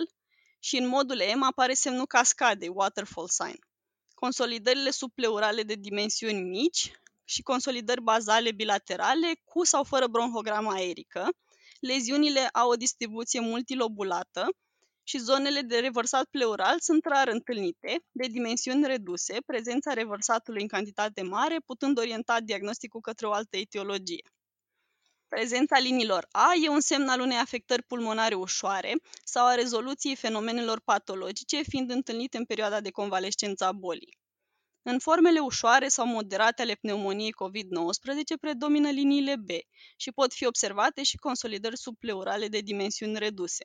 și în modul M apare semnul cascadei, waterfall sign. Consolidările subpleurale de dimensiuni mici, și consolidări bazale bilaterale cu sau fără bronhogramă aerică, leziunile au o distribuție multilobulată și zonele de revărsat pleural sunt rar întâlnite, de dimensiuni reduse, prezența revărsatului în cantitate mare, putând orienta diagnosticul către o altă etiologie. Prezența liniilor A e un semn al unei afectări pulmonare ușoare sau a rezoluției fenomenelor patologice, fiind întâlnit în perioada de convalescență a bolii. În formele ușoare sau moderate ale pneumoniei COVID-19 predomină liniile B și pot fi observate și consolidări subpleurale de dimensiuni reduse.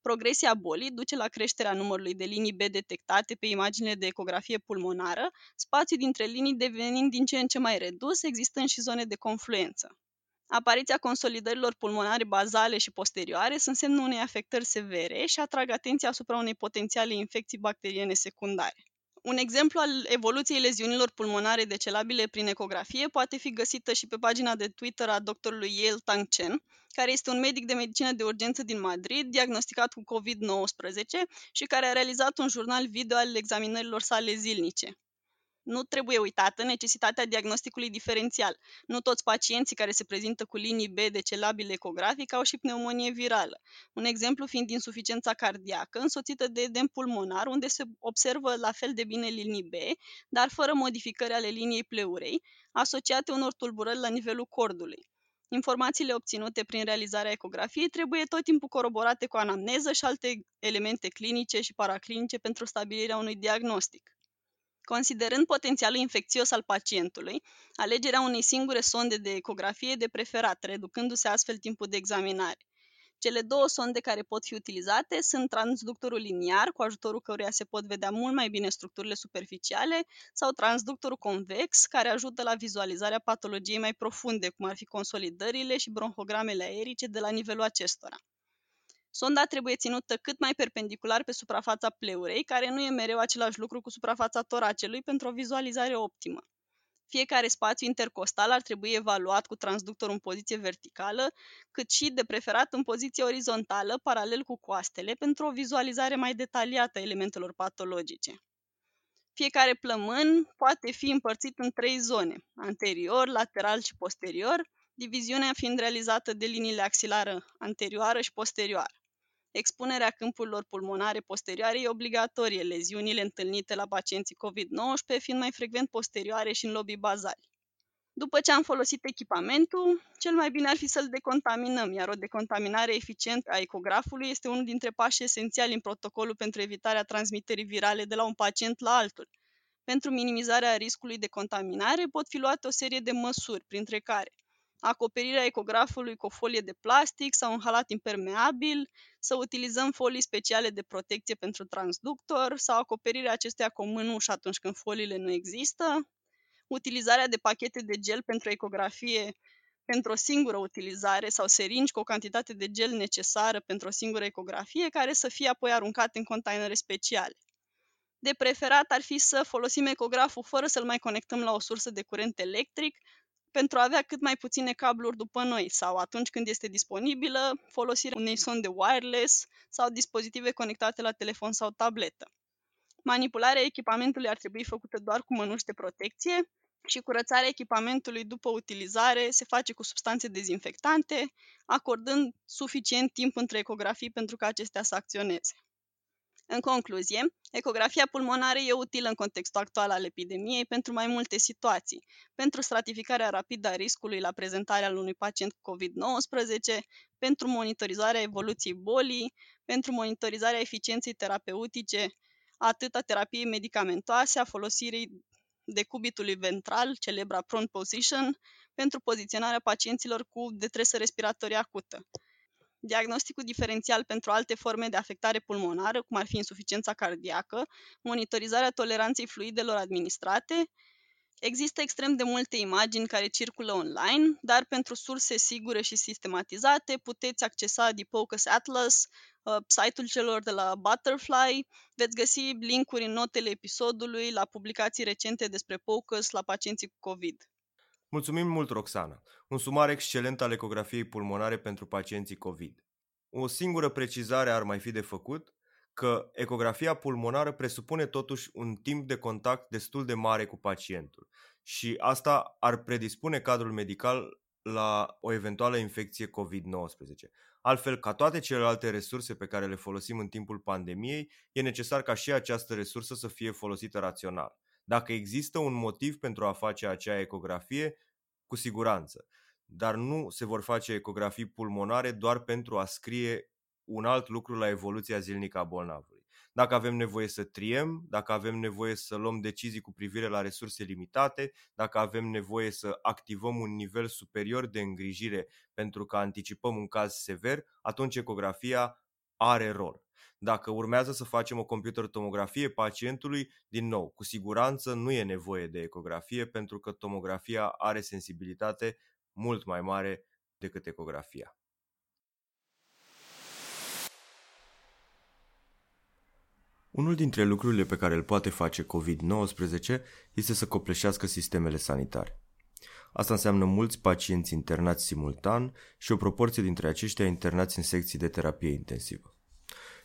Progresia bolii duce la creșterea numărului de linii B detectate pe imaginile de ecografie pulmonară, spațiul dintre linii devenind din ce în ce mai redus, existând și zone de confluență. Apariția consolidărilor pulmonare bazale și posterioare sunt semnul unei afectări severe și atrag atenția asupra unei potențiale infecții bacteriene secundare. Un exemplu al evoluției leziunilor pulmonare decelabile prin ecografie poate fi găsită și pe pagina de Twitter a doctorului Yale Tang Chen, care este un medic de medicină de urgență din Madrid, diagnosticat cu COVID-19 și care a realizat un jurnal video al examinărilor sale zilnice. Nu trebuie uitată necesitatea diagnosticului diferențial. Nu toți pacienții care se prezintă cu linii B decelabile ecografic au și pneumonie virală, un exemplu fiind insuficiența cardiacă însoțită de edem pulmonar, unde se observă la fel de bine linii B, dar fără modificări ale liniei pleurei, asociate unor tulburări la nivelul cordului. Informațiile obținute prin realizarea ecografiei trebuie tot timpul coroborate cu anamneză și alte elemente clinice și paraclinice pentru stabilirea unui diagnostic. Considerând potențialul infecțios al pacientului, alegerea unei singure sonde de ecografie e de preferat, reducându-se astfel timpul de examinare. Cele două sonde care pot fi utilizate sunt transductorul liniar, cu ajutorul căruia se pot vedea mult mai bine structurile superficiale, sau transductorul convex, care ajută la vizualizarea patologiei mai profunde, cum ar fi consolidările și bronhogramele aerice de la nivelul acestora. Sonda trebuie ținută cât mai perpendicular pe suprafața pleurei, care nu e mereu același lucru cu suprafața toracelui, pentru o vizualizare optimă. Fiecare spațiu intercostal ar trebui evaluat cu transductorul în poziție verticală, cât și, de preferat, în poziție orizontală, paralel cu coastele, pentru o vizualizare mai detaliată a elementelor patologice. Fiecare plămân poate fi împărțit în trei zone, anterior, lateral și posterior, diviziunea fiind realizată de liniile axilară anterioară și posterioară. Expunerea câmpurilor pulmonare posterioare e obligatorie, leziunile întâlnite la pacienții COVID-19 fiind mai frecvent posterioare și în lobii bazali. După ce am folosit echipamentul, cel mai bine ar fi să-l decontaminăm, iar o decontaminare eficientă a ecografului este unul dintre pașii esențiali în protocolul pentru evitarea transmiterii virale de la un pacient la altul. Pentru minimizarea riscului de contaminare pot fi luate o serie de măsuri, printre care acoperirea ecografului cu o folie de plastic sau un halat impermeabil, să utilizăm folii speciale de protecție pentru transductor sau acoperirea acesteia cu o mânușă atunci când foliile nu există, utilizarea de pachete de gel pentru ecografie pentru o singură utilizare sau seringi cu o cantitate de gel necesară pentru o singură ecografie, care să fie apoi aruncate în containere speciale. De preferat ar fi să folosim ecograful fără să-l mai conectăm la o sursă de curent electric, pentru a avea cât mai puține cabluri după noi sau, atunci când este disponibilă, folosirea unei sonde wireless sau dispozitive conectate la telefon sau tabletă. Manipularea echipamentului ar trebui făcută doar cu mânuși de protecție și curățarea echipamentului după utilizare se face cu substanțe dezinfectante, acordând suficient timp între ecografii pentru ca acestea să acționeze. În concluzie, ecografia pulmonară e utilă în contextul actual al epidemiei pentru mai multe situații, pentru stratificarea rapidă a riscului la prezentarea unui pacient cu COVID-19, pentru monitorizarea evoluției bolii, pentru monitorizarea eficienței terapeutice, atât a terapiei medicamentoase, a folosirii decubitului ventral, celebra prone position, pentru poziționarea pacienților cu detresă respiratorie acută. Diagnosticul diferențial pentru alte forme de afectare pulmonară, cum ar fi insuficiența cardiacă, monitorizarea toleranței fluidelor administrate. Există extrem de multe imagini care circulă online, dar pentru surse sigure și sistematizate puteți accesa The Pocus Atlas, site-ul celor de la Butterfly. Veți găsi link-uri în notele episodului la publicații recente despre Pocus la pacienții cu COVID. Mulțumim mult, Roxana! Un sumar excelent al ecografiei pulmonare pentru pacienții COVID. O singură precizare ar mai fi de făcut, că ecografia pulmonară presupune totuși un timp de contact destul de mare cu pacientul și asta ar predispune cadrul medical la o eventuală infecție COVID-19. Altfel, ca toate celelalte resurse pe care le folosim în timpul pandemiei, e necesar ca și această resursă să fie folosită rațional. Dacă există un motiv pentru a face acea ecografie, cu siguranță. Dar nu se vor face ecografii pulmonare doar pentru a scrie un alt lucru la evoluția zilnică a bolnavului. Dacă avem nevoie să triem, dacă avem nevoie să luăm decizii cu privire la resurse limitate, dacă avem nevoie să activăm un nivel superior de îngrijire pentru că anticipăm un caz sever, atunci ecografia are rol. Dacă urmează să facem o computer tomografie pacientului, din nou, cu siguranță nu e nevoie de ecografie pentru că tomografia are sensibilitate mult mai mare decât ecografia. Unul dintre lucrurile pe care îl poate face COVID-19 este să copleșească sistemele sanitare. Asta înseamnă mulți pacienți internați simultan și o proporție dintre aceștia internați în secții de terapie intensivă.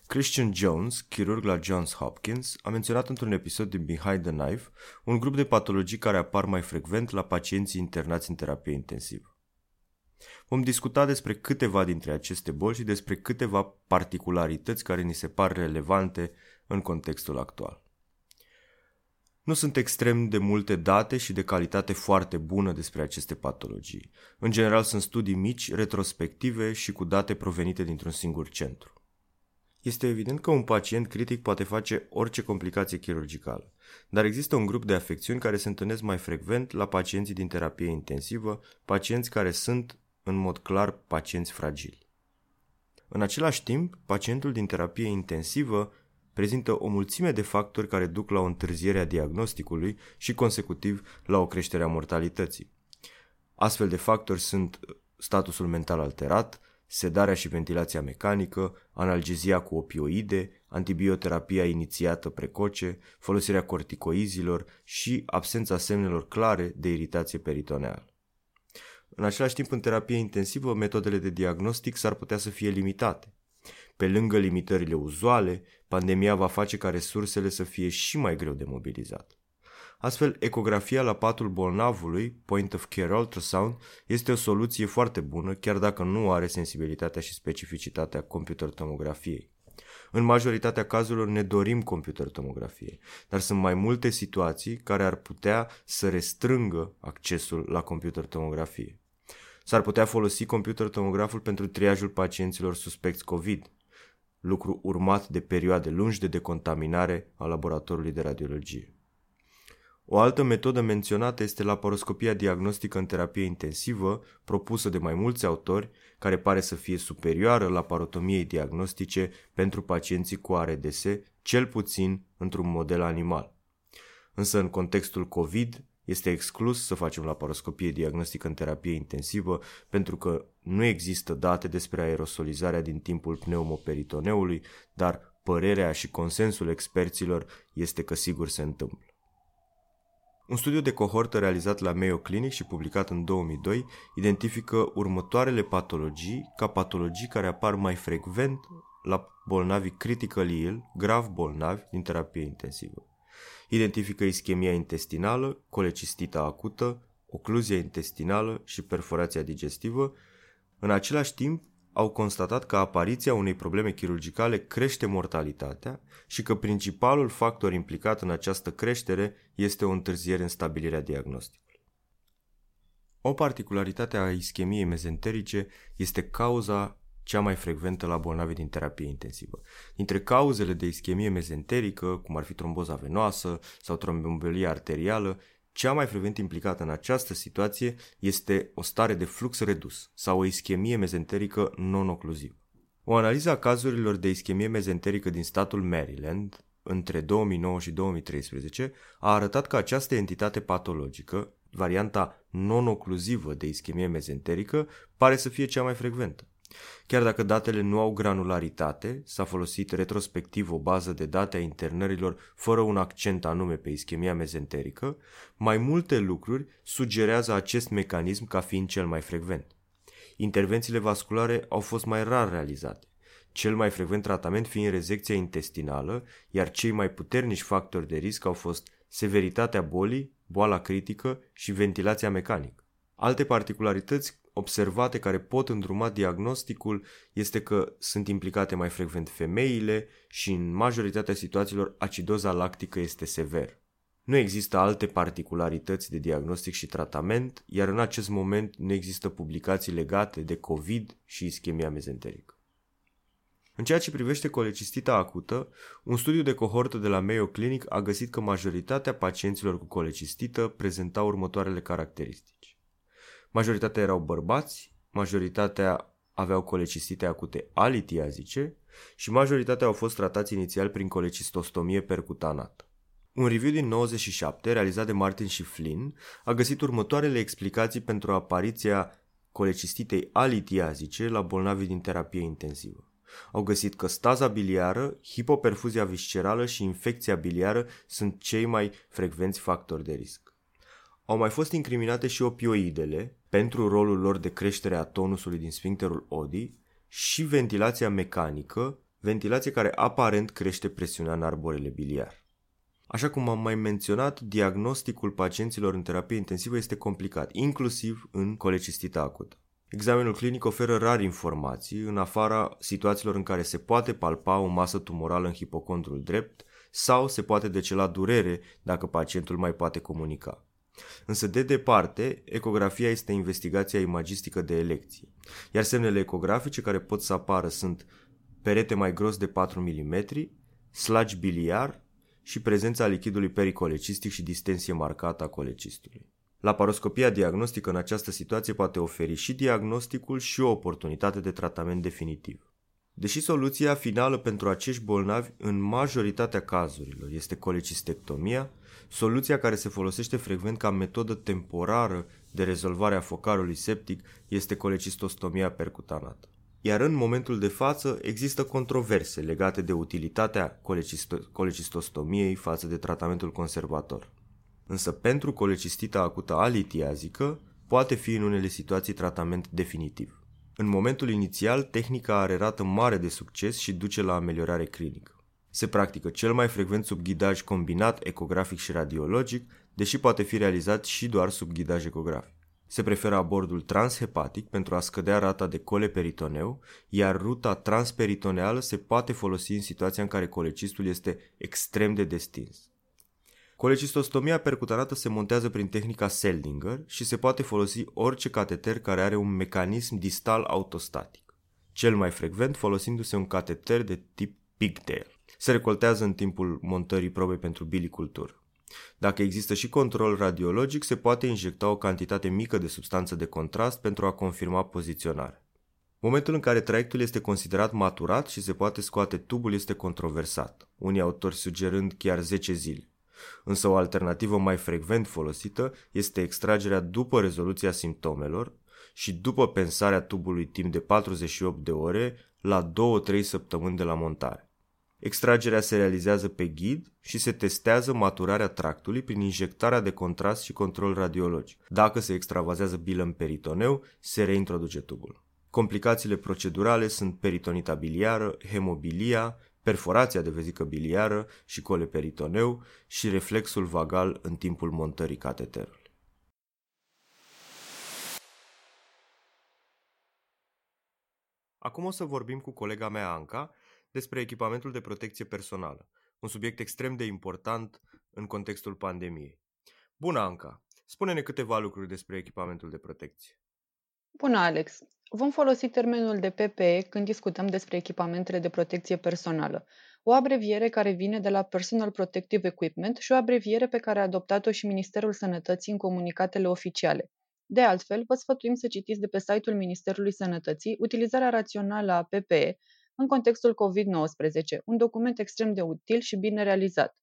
Christian Jones, chirurg la Johns Hopkins, a menționat într-un episod din Behind the Knife un grup de patologii care apar mai frecvent la pacienții internați în terapie intensivă. Vom discuta despre câteva dintre aceste boli și despre câteva particularități care ni se par relevante în contextul actual. Nu sunt extrem de multe date și de calitate foarte bună despre aceste patologii. În general sunt studii mici, retrospective și cu date provenite dintr-un singur centru. Este evident că un pacient critic poate face orice complicație chirurgicală, dar există un grup de afecțiuni care se întâlnesc mai frecvent la pacienții din terapie intensivă, pacienți care sunt, în mod clar, pacienți fragili. În același timp, pacientul din terapie intensivă prezintă o mulțime de factori care duc la o întârziere a diagnosticului și, consecutiv, la o creștere a mortalității. Astfel de factori sunt statusul mental alterat, sedarea și ventilația mecanică, analgezia cu opioide, antibioterapia inițiată precoce, folosirea corticoizilor și absența semnelor clare de iritație peritoneală. În același timp, în terapie intensivă, metodele de diagnostic s-ar putea să fie limitate. Pe lângă limitările uzuale, pandemia va face ca resursele să fie și mai greu de mobilizat. Astfel, ecografia la patul bolnavului, point of care ultrasound, este o soluție foarte bună, chiar dacă nu are sensibilitatea și specificitatea computer tomografiei. În majoritatea cazurilor ne dorim computer tomografie, dar sunt mai multe situații care ar putea să restrângă accesul la computer tomografie. S-ar putea folosi computer tomograful pentru triajul pacienților suspecți COVID, lucru urmat de perioade lungi de decontaminare a laboratorului de radiologie. O altă metodă menționată este laparoscopia diagnostică în terapie intensivă, propusă de mai mulți autori, care pare să fie superioară laparotomiei diagnostice pentru pacienții cu ARDS, cel puțin într-un model animal. Însă în contextul COVID este exclus să facem laparoscopie diagnostică în terapie intensivă pentru că nu există date despre aerosolizarea din timpul pneumoperitoneului, dar părerea și consensul experților este că sigur se întâmplă. Un studiu de cohortă realizat la Mayo Clinic și publicat în 2002 identifică următoarele patologii ca patologii care apar mai frecvent la bolnavii critically ill, grav bolnavi din terapie intensivă. Identifică ischemia intestinală, colecistita acută, ocluzia intestinală și perforația digestivă. În același timp, au constatat că apariția unei probleme chirurgicale crește mortalitatea și că principalul factor implicat în această creștere este o întârziere în stabilirea diagnosticului. O particularitate a ischemiei mezenterice este cauza cea mai frecventă la bolnavi din terapie intensivă. Dintre cauzele de ischemie mezenterică, cum ar fi tromboza venoasă sau tromboembolia arterială, cea mai frecvent implicată în această situație este o stare de flux redus sau o ischemie mezenterică non-ocluzivă. O analiză a cazurilor de ischemie mezenterică din statul Maryland între 2009 și 2013 a arătat că această entitate patologică, varianta non-ocluzivă de ischemie mezenterică, pare să fie cea mai frecventă. Chiar dacă datele nu au granularitate, s-a folosit retrospectiv o bază de date a internărilor fără un accent anume pe ischemia mezenterică, mai multe lucruri sugerează acest mecanism ca fiind cel mai frecvent. Intervențiile vasculare au fost mai rar realizate, cel mai frecvent tratament fiind rezecția intestinală, iar cei mai puternici factori de risc au fost severitatea bolii, boala critică și ventilația mecanică. Alte particularități observate care pot îndruma diagnosticul este că sunt implicate mai frecvent femeile și în majoritatea situațiilor acidoza lactică este sever. Nu există alte particularități de diagnostic și tratament, iar în acest moment nu există publicații legate de COVID și ischemia mezenterică. În ceea ce privește colecistita acută, un studiu de cohortă de la Mayo Clinic a găsit că majoritatea pacienților cu colecistită prezentau următoarele caracteristici. Majoritatea erau bărbați, majoritatea aveau colecistite acute alitiazice și majoritatea au fost tratați inițial prin colecistostomie percutanată. Un review din 97, realizat de Martin și Flynn, a găsit următoarele explicații pentru apariția colecistitei alitiazice la bolnavi din terapie intensivă. Au găsit că staza biliară, hipoperfuzia viscerală și infecția biliară sunt cei mai frecvenți factori de risc. Au mai fost incriminate și opioidele pentru rolul lor de creștere a tonusului din sfincterul ODI și ventilația mecanică, ventilație care aparent crește presiunea în arborele biliar. Așa cum am mai menționat, diagnosticul pacienților în terapie intensivă este complicat, inclusiv în colecistita acută. Examenul clinic oferă rar informații, în afara situațiilor în care se poate palpa o masă tumorală în hipocondrul drept sau se poate decela durere dacă pacientul mai poate comunica. Însă, de departe, ecografia este investigația imagistică de elecție, iar semnele ecografice care pot să apară sunt perete mai gros de 4 mm, slagi biliar și prezența lichidului pericolecistic și distensie marcată a colecistului. Laparoscopia diagnostică în această situație poate oferi și diagnosticul și o oportunitate de tratament definitiv. Deși soluția finală pentru acești bolnavi în majoritatea cazurilor este colecistectomia, soluția care se folosește frecvent ca metodă temporară de rezolvare a focarului septic este colecistostomia percutanată. Iar în momentul de față există controverse legate de utilitatea colecistostomiei față de tratamentul conservator. Însă pentru colecistita acută alitiazică poate fi în unele situații tratament definitiv. În momentul inițial, tehnica are rată mare de succes și duce la ameliorare clinică. Se practică cel mai frecvent sub ghidaj combinat ecografic și radiologic, deși poate fi realizat și doar sub ghidaj ecografic. Se preferă abordul transhepatic pentru a scădea rata de coleperitoneu, iar ruta transperitoneală se poate folosi în situația în care colecistul este extrem de destins. Colecistostomia percutanată se montează prin tehnica Seldinger și se poate folosi orice cateter care are un mecanism distal autostatic, cel mai frecvent folosindu-se un cateter de tip pigtail. Se recoltează în timpul montării probei pentru bilicultură. Dacă există și control radiologic, se poate injecta o cantitate mică de substanță de contrast pentru a confirma poziționarea. Momentul în care traiectul este considerat maturat și se poate scoate tubul este controversat, unii autori sugerând chiar 10 zile. Însă o alternativă mai frecvent folosită este extragerea după rezoluția simptomelor și după pensarea tubului timp de 48 de ore la 2-3 săptămâni de la montare. Extragerea se realizează pe ghid și se testează maturarea tractului prin injectarea de contrast și control radiologic. Dacă se extravazează bilă în peritoneu, se reintroduce tubul. Complicațiile procedurale sunt peritonita biliară, hemobilia, perforația de vezică biliară și coleperitoneu și reflexul vagal în timpul montării cateterului. Acum o să vorbim cu colega mea, Anca, despre echipamentul de protecție personală, un subiect extrem de important în contextul pandemiei. Bună, Anca! Spune-ne câteva lucruri despre echipamentul de protecție. Bună, Alex! Vom folosi termenul de PPE când discutăm despre echipamentele de protecție personală, o abreviere care vine de la Personal Protective Equipment și o abreviere pe care a adoptat-o și Ministerul Sănătății în comunicatele oficiale. De altfel, vă sfătuim să citiți de pe site-ul Ministerului Sănătății utilizarea rațională a PPE în contextul COVID-19, un document extrem de util și bine realizat.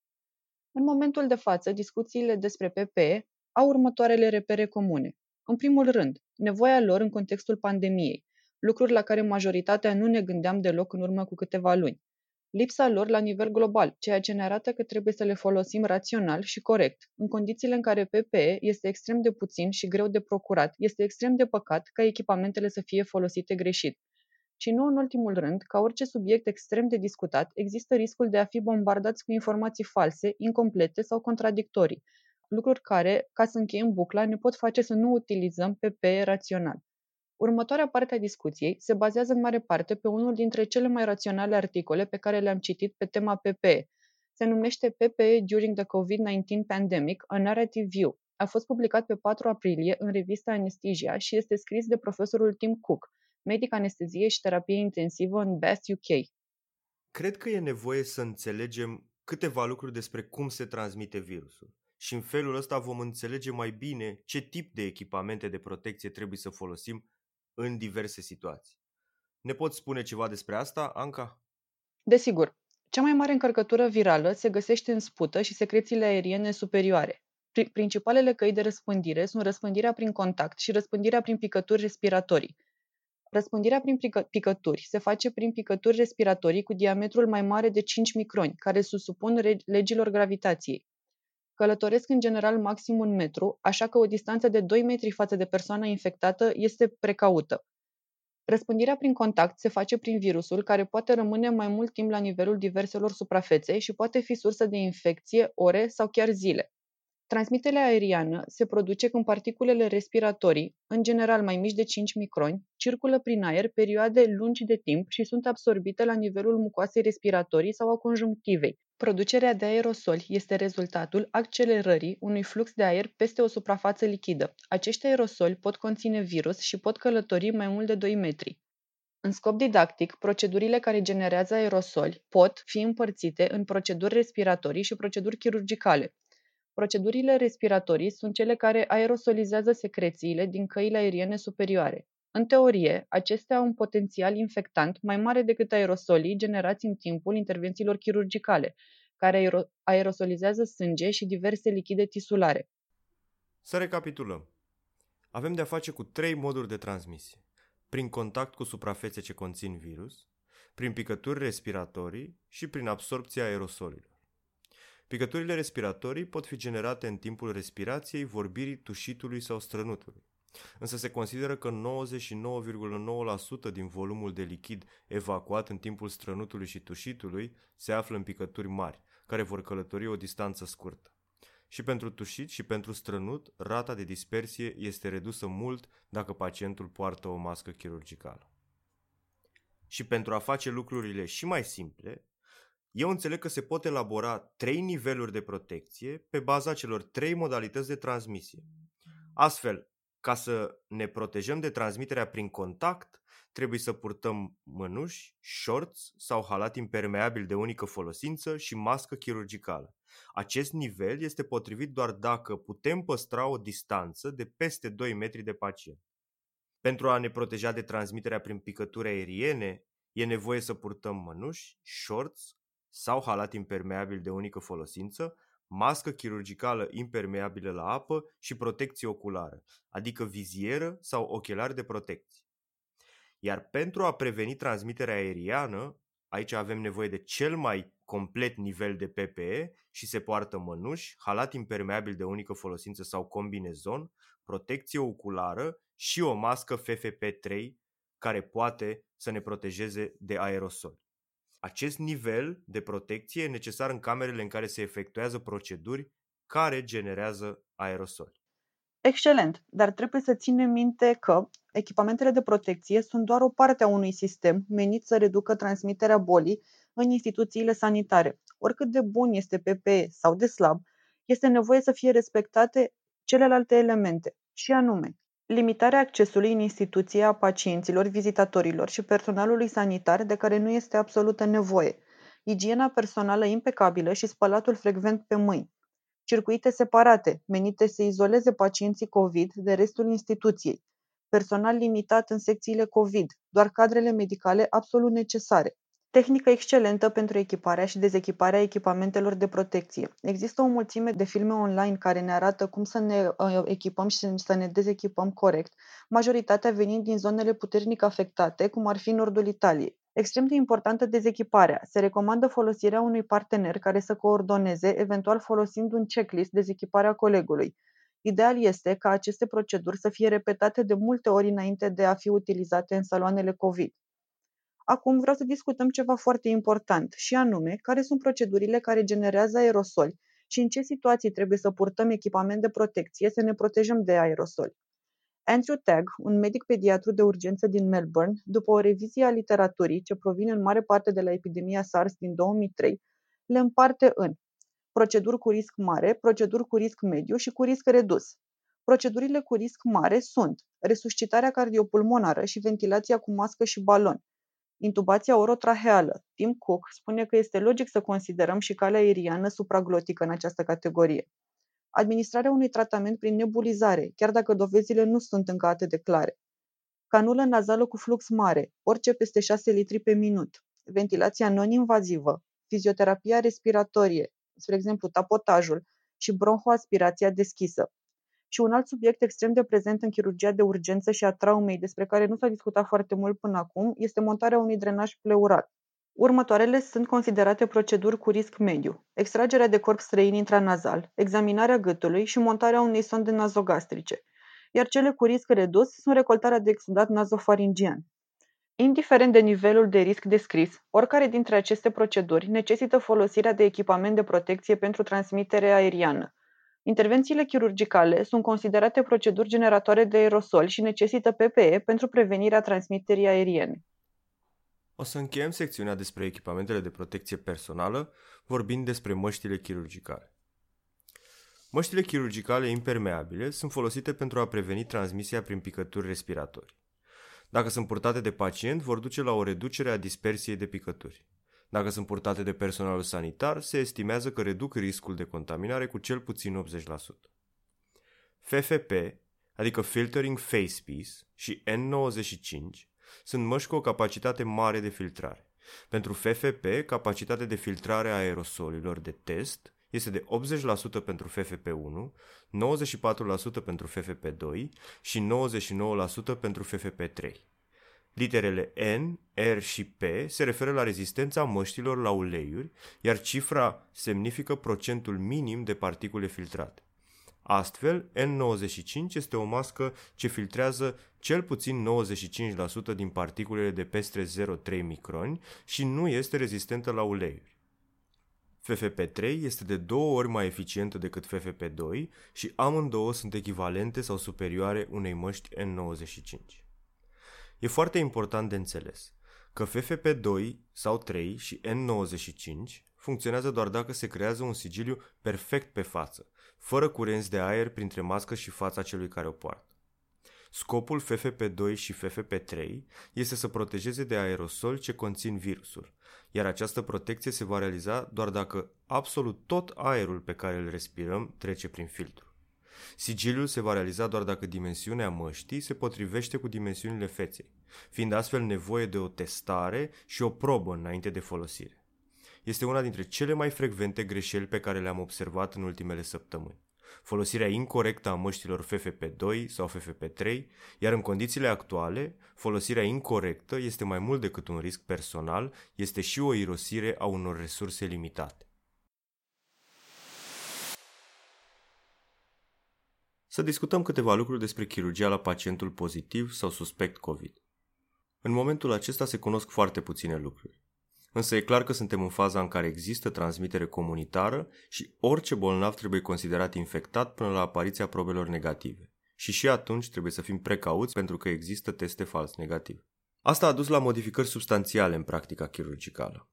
În momentul de față, discuțiile despre PPE au următoarele repere comune. În primul rând, nevoia lor în contextul pandemiei, lucruri la care majoritatea nu ne gândeam deloc în urmă cu câteva luni. Lipsa lor la nivel global, ceea ce ne arată că trebuie să le folosim rațional și corect, în condițiile în care PPE este extrem de puțin și greu de procurat, este extrem de păcat ca echipamentele să fie folosite greșit. Și nu în ultimul rând, ca orice subiect extrem de discutat, există riscul de a fi bombardați cu informații false, incomplete sau contradictorii, lucruri care, ca să încheiem bucla, ne pot face să nu utilizăm PPE rațional. Următoarea parte a discuției se bazează în mare parte pe unul dintre cele mai raționale articole pe care le-am citit pe tema PPE. Se numește PPE During the COVID-19 Pandemic, a Narrative View. A fost publicat pe 4 aprilie în revista Anesthesia și este scris de profesorul Tim Cook, medic anestezie și terapie intensivă în Bath, UK. Cred că e nevoie să înțelegem câteva lucruri despre cum se transmite virusul. Și în felul ăsta vom înțelege mai bine ce tip de echipamente de protecție trebuie să folosim în diverse situații. Ne poți spune ceva despre asta, Anca? Desigur. Cea mai mare încărcătură virală se găsește în spută și secrețiile aeriene superioare. Principalele căi de răspândire sunt răspândirea prin contact și răspândirea prin picături respiratorii. Răspândirea prin picături se face prin picături respiratorii cu diametrul mai mare de 5 microni, care supun legilor gravitației. Călătoresc în general maxim 1 metru, așa că o distanță de 2 metri față de persoana infectată este precaută. Răspândirea prin contact se face prin virusul, care poate rămâne mai mult timp la nivelul diverselor suprafețe și poate fi sursă de infecție ore sau chiar zile. Transmiterea aeriană se produce când particulele respiratorii, în general mai mici de 5 microni, circulă prin aer perioade lungi de timp și sunt absorbite la nivelul mucoasei respiratorii sau a conjunctivei. Producerea de aerosoli este rezultatul accelerării unui flux de aer peste o suprafață lichidă. Acești aerosoli pot conține virus și pot călători mai mult de 2 metri. În scop didactic, procedurile care generează aerosoli pot fi împărțite în proceduri respiratorii și proceduri chirurgicale. Procedurile respiratorii sunt cele care aerosolizează secrețiile din căile aeriene superioare. În teorie, acestea au un potențial infectant mai mare decât aerosolii generați în timpul intervențiilor chirurgicale, care aerosolizează sânge și diverse lichide tisulare. Să recapitulăm. Avem de-a face cu 3 moduri de transmisie. Prin contact cu suprafețe ce conțin virus, prin picături respiratorii și prin absorbția aerosolilor. Picăturile respiratorii pot fi generate în timpul respirației, vorbirii, tușitului sau strănutului. Însă se consideră că 99,9% din volumul de lichid evacuat în timpul strănutului și tușitului se află în picături mari, care vor călători o distanță scurtă. Și pentru tușit și pentru strănut, rata de dispersie este redusă mult dacă pacientul poartă o mască chirurgicală. Și pentru a face lucrurile și mai simple, eu înțeleg că se pot elabora 3 niveluri de protecție pe baza celor 3 modalități de transmisie. Astfel, ca să ne protejăm de transmiterea prin contact, trebuie să purtăm mănuși, șorți sau halat impermeabil de unică folosință și mască chirurgicală. Acest nivel este potrivit doar dacă putem păstra o distanță de peste 2 metri de pacient. Pentru a ne proteja de transmiterea prin picături aeriene, e nevoie să purtăm mănuși, șorți sau halat impermeabil de unică folosință, mască chirurgicală impermeabilă la apă și protecție oculară, adică vizieră sau ochelari de protecție. Iar pentru a preveni transmiterea aeriană, aici avem nevoie de cel mai complet nivel de PPE și se poartă mănuși, halat impermeabil de unică folosință sau combinezon, protecție oculară și o mască FFP3 care poate să ne protejeze de aerosol. Acest nivel de protecție e necesar în camerele în care se efectuează proceduri care generează aerosoli. Excelent, dar trebuie să ținem minte că echipamentele de protecție sunt doar o parte a unui sistem menit să reducă transmiterea bolii în instituțiile sanitare. Oricât de bun este PPE sau de slab, este nevoie să fie respectate celelalte elemente, și anume limitarea accesului în instituție a pacienților, vizitatorilor și personalului sanitar de care nu este absolută nevoie, igiena personală impecabilă și spălatul frecvent pe mâini, circuite separate menite să izoleze pacienții COVID de restul instituției, personal limitat în secțiile COVID, doar cadrele medicale absolut necesare. Tehnică excelentă pentru echiparea și dezechiparea echipamentelor de protecție. Există o mulțime de filme online care ne arată cum să ne echipăm și să ne dezechipăm corect, majoritatea venind din zonele puternic afectate, cum ar fi nordul Italiei. Extrem de importantă dezechiparea. Se recomandă folosirea unui partener care să coordoneze, eventual folosind un checklist, dezechiparea colegului. Ideal este ca aceste proceduri să fie repetate de multe ori înainte de a fi utilizate în saloanele COVID. Acum vreau să discutăm ceva foarte important și anume, care sunt procedurile care generează aerosoli și în ce situații trebuie să purtăm echipament de protecție să ne protejăm de aerosoli. Andrew Tagg, un medic pediatru de urgență din Melbourne, după o revizie a literaturii ce provine în mare parte de la epidemia SARS din 2003, le împarte în proceduri cu risc mare, proceduri cu risc mediu și cu risc redus. Procedurile cu risc mare sunt resuscitarea cardiopulmonară și ventilația cu mască și balon, intubația orotraheală. Tim Cook spune că este logic să considerăm și calea aeriană supraglotică în această categorie. Administrarea unui tratament prin nebulizare, chiar dacă dovezile nu sunt încă atât de clare. Canulă nazală cu flux mare, orice peste 6 litri pe minut. Ventilația non-invazivă, fizioterapia respiratorie, spre exemplu tapotajul și bronhoaspirația deschisă. Și un alt subiect extrem de prezent în chirurgia de urgență și a traumei, despre care nu s-a discutat foarte mult până acum, este montarea unui drenaj pleural. Următoarele sunt considerate proceduri cu risc mediu: extragerea de corp străin intranazal, examinarea gâtului și montarea unei sonde nazogastrice, iar cele cu risc redus sunt recoltarea de exudat nazofaringian. Indiferent de nivelul de risc descris, oricare dintre aceste proceduri necesită folosirea de echipament de protecție pentru transmitere aeriană. Intervențiile chirurgicale sunt considerate proceduri generatoare de aerosol și necesită PPE pentru prevenirea transmiterii aeriene. O să încheiem secțiunea despre echipamentele de protecție personală, vorbind despre măștile chirurgicale. Măștile chirurgicale impermeabile sunt folosite pentru a preveni transmisia prin picături respiratorii. Dacă sunt purtate de pacient, vor duce la o reducere a dispersiei de picături. Dacă sunt purtate de personalul sanitar, se estimează că reduc riscul de contaminare cu cel puțin 80%. FFP, adică Filtering Facepiece, și N95, sunt măști cu o capacitate mare de filtrare. Pentru FFP, capacitatea de filtrare a aerosolilor de test este de 80% pentru FFP1, 94% pentru FFP2 și 99% pentru FFP3. Literele N, R și P se referă la rezistența măștilor la uleiuri, iar cifra semnifică procentul minim de particule filtrate. Astfel, N95 este o mască ce filtrează cel puțin 95% din particulele de peste 0,3 microni și nu este rezistentă la uleiuri. FFP3 este de 2 ori mai eficientă decât FFP2 și amândouă sunt echivalente sau superioare unei măști N95. E foarte important de înțeles că FFP2 sau 3 și N95 funcționează doar dacă se creează un sigiliu perfect pe față, fără curenți de aer printre mască și fața celui care o poartă. Scopul FFP2 și FFP3 este să protejeze de aerosol ce conțin virusul, iar această protecție se va realiza doar dacă absolut tot aerul pe care îl respirăm trece prin filtru. Sigiliul se va realiza doar dacă dimensiunea măștii se potrivește cu dimensiunile feței, fiind astfel nevoie de o testare și o probă înainte de folosire. Este una dintre cele mai frecvente greșeli pe care le-am observat în ultimele săptămâni: folosirea incorectă a măștilor FFP2 sau FFP3, iar în condițiile actuale, folosirea incorectă este mai mult decât un risc personal, este și o irosire a unor resurse limitate. Să discutăm câteva lucruri despre chirurgia la pacientul pozitiv sau suspect COVID. În momentul acesta se cunosc foarte puține lucruri. Însă e clar că suntem în faza în care există transmitere comunitară și orice bolnav trebuie considerat infectat până la apariția probelor negative. Și atunci trebuie să fim precauți pentru că există teste fals negative. Asta a dus la modificări substanțiale în practica chirurgicală.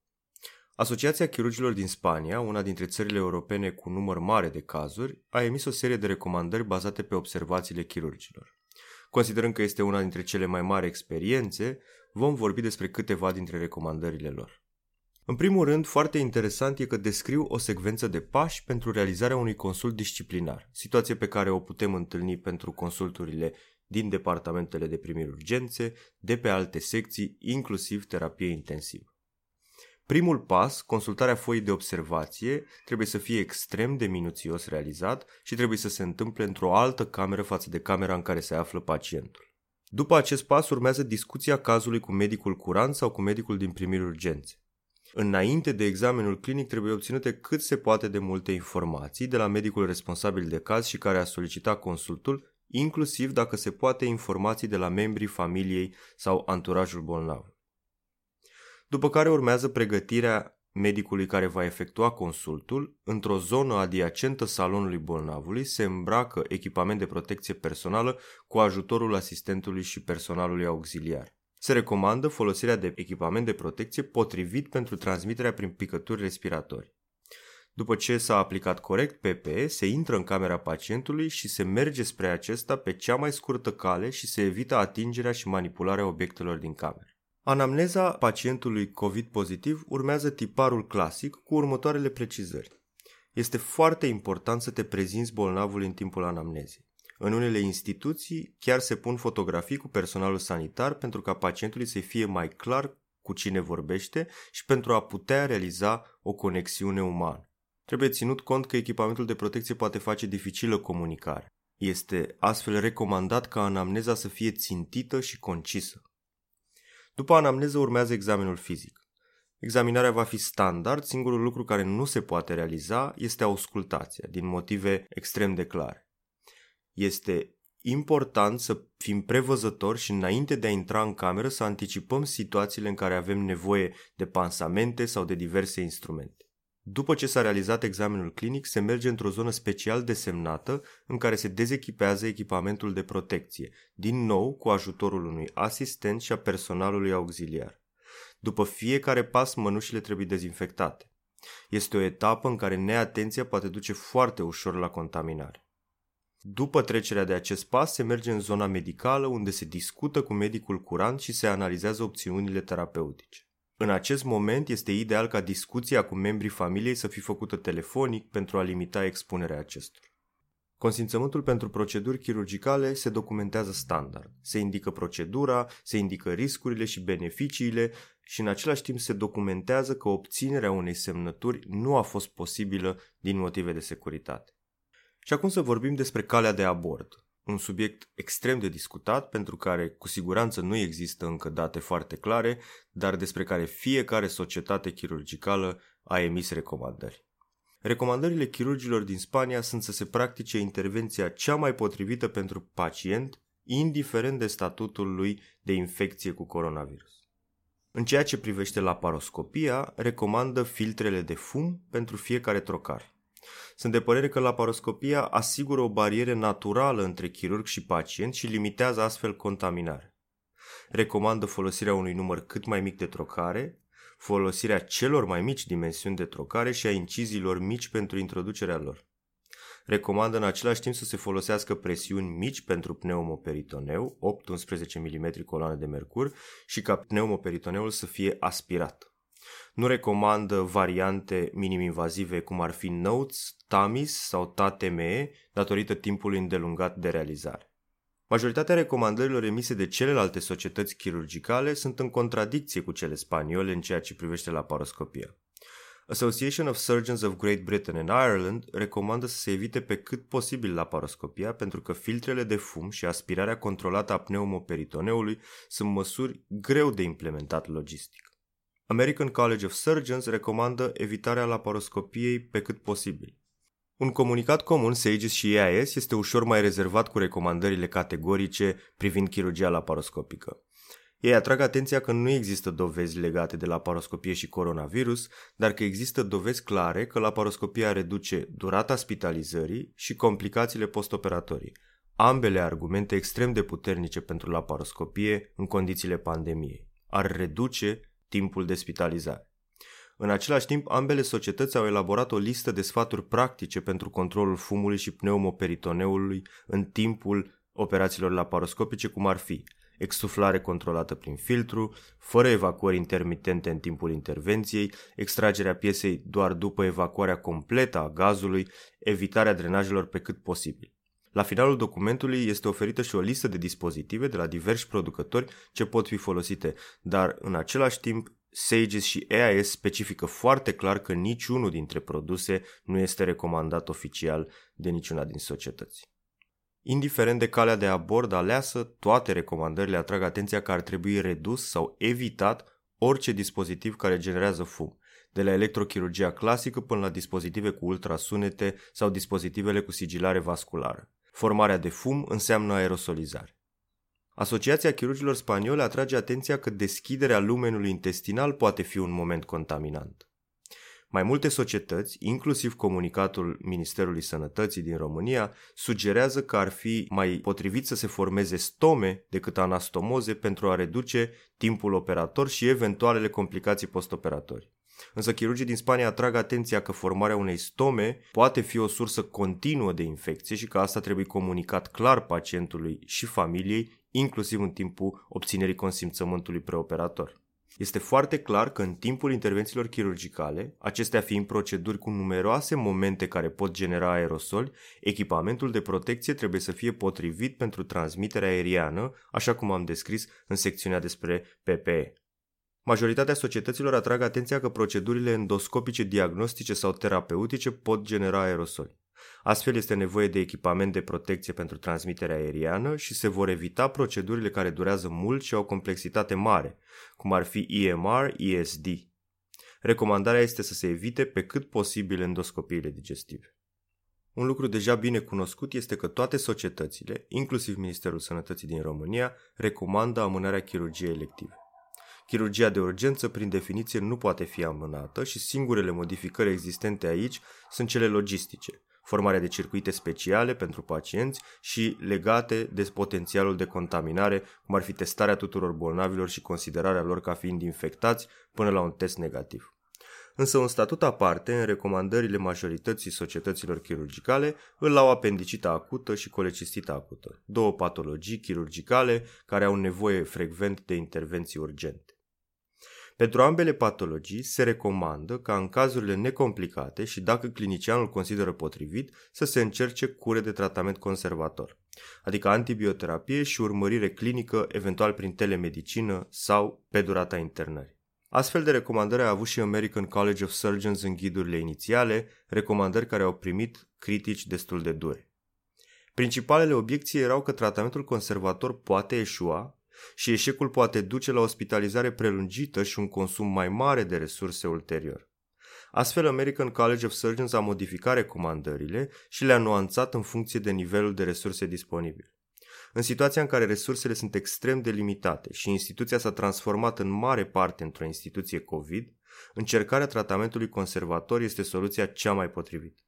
Asociația Chirurgilor din Spania, una dintre țările europene cu număr mare de cazuri, a emis o serie de recomandări bazate pe observațiile chirurgilor. Considerând că este una dintre cele mai mari experiențe, vom vorbi despre câteva dintre recomandările lor. În primul rând, foarte interesant e că descriu o secvență de pași pentru realizarea unui consult disciplinar, situație pe care o putem întâlni pentru consulturile din departamentele de primiri urgențe, de pe alte secții, inclusiv terapie intensivă. Primul pas, consultarea foii de observație, trebuie să fie extrem de minuțios realizat și trebuie să se întâmple într-o altă cameră față de camera în care se află pacientul. După acest pas urmează discuția cazului cu medicul curant sau cu medicul din primiri urgențe. Înainte de examenul clinic trebuie obținute cât se poate de multe informații de la medicul responsabil de caz și care a solicitat consultul, inclusiv dacă se poate informații de la membrii familiei sau anturajul bolnav. După care urmează pregătirea Medicului care va efectua consultul, într-o zonă adiacentă salonului bolnavului, se îmbracă echipament de protecție personală cu ajutorul asistentului și personalului auxiliar. Se recomandă folosirea de echipament de protecție potrivit pentru transmiterea prin picături respiratorii. După ce s-a aplicat corect PPE, se intră în camera pacientului și se merge spre acesta pe cea mai scurtă cale și se evită atingerea și manipularea obiectelor din cameră. Anamneza pacientului COVID pozitiv urmează tiparul clasic cu următoarele precizări. Este foarte important să te prezinți bolnavul în timpul anamnezei. În unele instituții chiar se pun fotografii cu personalul sanitar pentru ca pacientului să fie mai clar cu cine vorbește și pentru a putea realiza o conexiune umană. Trebuie ținut cont că echipamentul de protecție poate face dificilă comunicare. Este astfel recomandat ca anamneza să fie țintită și concisă. După anamneză urmează examenul fizic. Examinarea va fi standard, singurul lucru care nu se poate realiza este auscultația, din motive extrem de clare. Este important să fim prevăzători și înainte de a intra în cameră să anticipăm situațiile în care avem nevoie de pansamente sau de diverse instrumente. După ce s-a realizat examenul clinic, se merge într-o zonă special desemnată în care se dezechipează echipamentul de protecție, din nou cu ajutorul unui asistent și a personalului auxiliar. După fiecare pas, mănușile trebuie dezinfectate. Este o etapă în care neatenția poate duce foarte ușor la contaminare. După trecerea de acest pas, se merge în zona medicală unde se discută cu medicul curant și se analizează opțiunile terapeutice. În acest moment este ideal ca discuția cu membrii familiei să fie făcută telefonic pentru a limita expunerea acestora. Consimțământul pentru proceduri chirurgicale se documentează standard. Se indică procedura, se indică riscurile și beneficiile și în același timp se documentează că obținerea unei semnături nu a fost posibilă din motive de securitate. Și acum să vorbim despre calea de abord, un subiect extrem de discutat pentru care cu siguranță nu există încă date foarte clare, dar despre care fiecare societate chirurgicală a emis recomandări. Recomandările chirurgilor din Spania sunt să se practice intervenția cea mai potrivită pentru pacient, indiferent de statutul lui de infecție cu coronavirus. În ceea ce privește laparoscopia, recomandă filtrele de fum pentru fiecare trocar. Sunt de părere că laparoscopia asigură o barieră naturală între chirurg și pacient și limitează astfel contaminarea. Recomandă folosirea unui număr cât mai mic de trocare, folosirea celor mai mici dimensiuni de trocare și a inciziilor mici pentru introducerea lor. Recomandă în același timp să se folosească presiuni mici pentru pneumoperitoneu, 18 mm coloane de mercur, și ca pneumoperitoneul să fie aspirat. Nu recomandă variante minim-invazive cum ar fi NOATS, TAMIS sau TATME datorită timpului îndelungat de realizare. Majoritatea recomandărilor emise de celelalte societăți chirurgicale sunt în contradicție cu cele spaniole în ceea ce privește laparoscopia. Association of Surgeons of Great Britain and Ireland recomandă să se evite pe cât posibil laparoscopia pentru că filtrele de fum și aspirarea controlată a pneumoperitoneului sunt măsuri greu de implementat logistic. American College of Surgeons recomandă evitarea laparoscopiei pe cât posibil. Un comunicat comun, SAGES și EAS, este ușor mai rezervat cu recomandările categorice privind chirurgia laparoscopică. Ei atrag atenția că nu există dovezi legate de laparoscopie și coronavirus, dar că există dovezi clare că laparoscopia reduce durata spitalizării și complicațiile postoperatorii, ambele argumente extrem de puternice pentru laparoscopie în condițiile pandemiei. Ar reduce timpul de spitalizare. În același timp, ambele societăți au elaborat o listă de sfaturi practice pentru controlul fumului și pneumoperitoneului în timpul operațiilor laparoscopice, cum ar fi exsuflare controlată prin filtru, fără evacuări intermitente în timpul intervenției, extragerea piesei doar după evacuarea completă a gazului, evitarea drenajelor pe cât posibil. La finalul documentului este oferită și o listă de dispozitive de la diversi producători ce pot fi folosite, dar în același timp SAGES și EAS specifică foarte clar că niciunul dintre produse nu este recomandat oficial de niciuna din societăți. Indiferent de calea de abord aleasă, toate recomandările atrag atenția că ar trebui redus sau evitat orice dispozitiv care generează fum, de la electrochirurgia clasică până la dispozitive cu ultrasunete sau dispozitivele cu sigilare vasculară. Formarea de fum înseamnă aerosolizare. Asociația Chirurgilor Spanioli atrage atenția că deschiderea lumenului intestinal poate fi un moment contaminant. Mai multe societăți, inclusiv comunicatul Ministerului Sănătății din România, sugerează că ar fi mai potrivit să se formeze stome decât anastomoze pentru a reduce timpul operator și eventualele complicații postoperatori. Însă chirurgii din Spania atrag atenția că formarea unei stome poate fi o sursă continuă de infecție și că asta trebuie comunicat clar pacientului și familiei, inclusiv în timpul obținerii consimțământului preoperator. Este foarte clar că în timpul intervențiilor chirurgicale, acestea fiind proceduri cu numeroase momente care pot genera aerosoli, echipamentul de protecție trebuie să fie potrivit pentru transmiterea aeriană, așa cum am descris în secțiunea despre PPE. Majoritatea societăților atrag atenția că procedurile endoscopice diagnostice sau terapeutice pot genera aerosoli. Astfel este nevoie de echipament de protecție pentru transmiterea aeriană și se vor evita procedurile care durează mult și au complexitate mare, cum ar fi EMR, ESD. Recomandarea este să se evite pe cât posibil endoscopiile digestive. Un lucru deja bine cunoscut este că toate societățile, inclusiv Ministerul Sănătății din România, recomandă amânarea chirurgiei elective. Chirurgia de urgență, prin definiție, nu poate fi amânată și singurele modificări existente aici sunt cele logistice, formarea de circuite speciale pentru pacienți și legate de potențialul de contaminare, cum ar fi testarea tuturor bolnavilor și considerarea lor ca fiind infectați până la un test negativ. Însă un statut aparte, în recomandările majorității societăților chirurgicale, îl au apendicita acută și colecistita acută, două patologii chirurgicale care au nevoie frecvent de intervenții urgente. Pentru ambele patologii se recomandă ca în cazurile necomplicate și dacă clinicianul consideră potrivit să se încerce cure de tratament conservator, adică antibioterapie și urmărire clinică eventual prin telemedicină sau pe durata internării. Astfel de recomandări a avut și American College of Surgeons în ghidurile inițiale, recomandări care au primit critici destul de dure. Principalele obiecții erau că tratamentul conservator poate eșua, și eșecul poate duce la ospitalizare prelungită și un consum mai mare de resurse ulterior. Astfel, American College of Surgeons a modificat recomandările și le-a nuanțat în funcție de nivelul de resurse disponibile. În situația în care resursele sunt extrem de limitate și instituția s-a transformat în mare parte într-o instituție COVID, încercarea tratamentului conservator este soluția cea mai potrivită.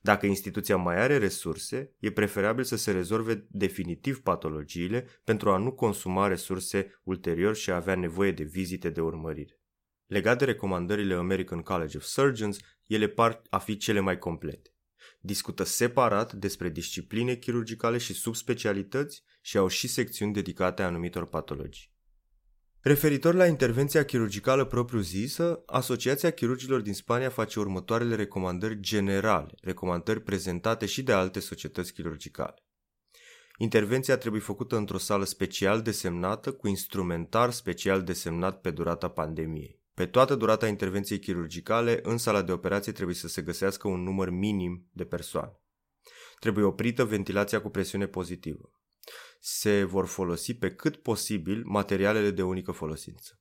Dacă instituția mai are resurse, e preferabil să se rezolve definitiv patologiile pentru a nu consuma resurse ulterior și a avea nevoie de vizite de urmărire. Legat de recomandările American College of Surgeons, ele par a fi cele mai complete. Discută separat despre discipline chirurgicale și subspecialități și au și secțiuni dedicate a anumitor patologii. Referitor la intervenția chirurgicală propriu-zisă, Asociația Chirurgilor din Spania face următoarele recomandări generale, recomandări prezentate și de alte societăți chirurgicale. Intervenția trebuie făcută într-o sală special desemnată cu instrumentar special desemnat pe durata pandemiei. Pe toată durata intervenției chirurgicale, în sala de operație trebuie să se găsească un număr minim de persoane. Trebuie oprită ventilația cu presiune pozitivă. Se vor folosi pe cât posibil materialele de unică folosință.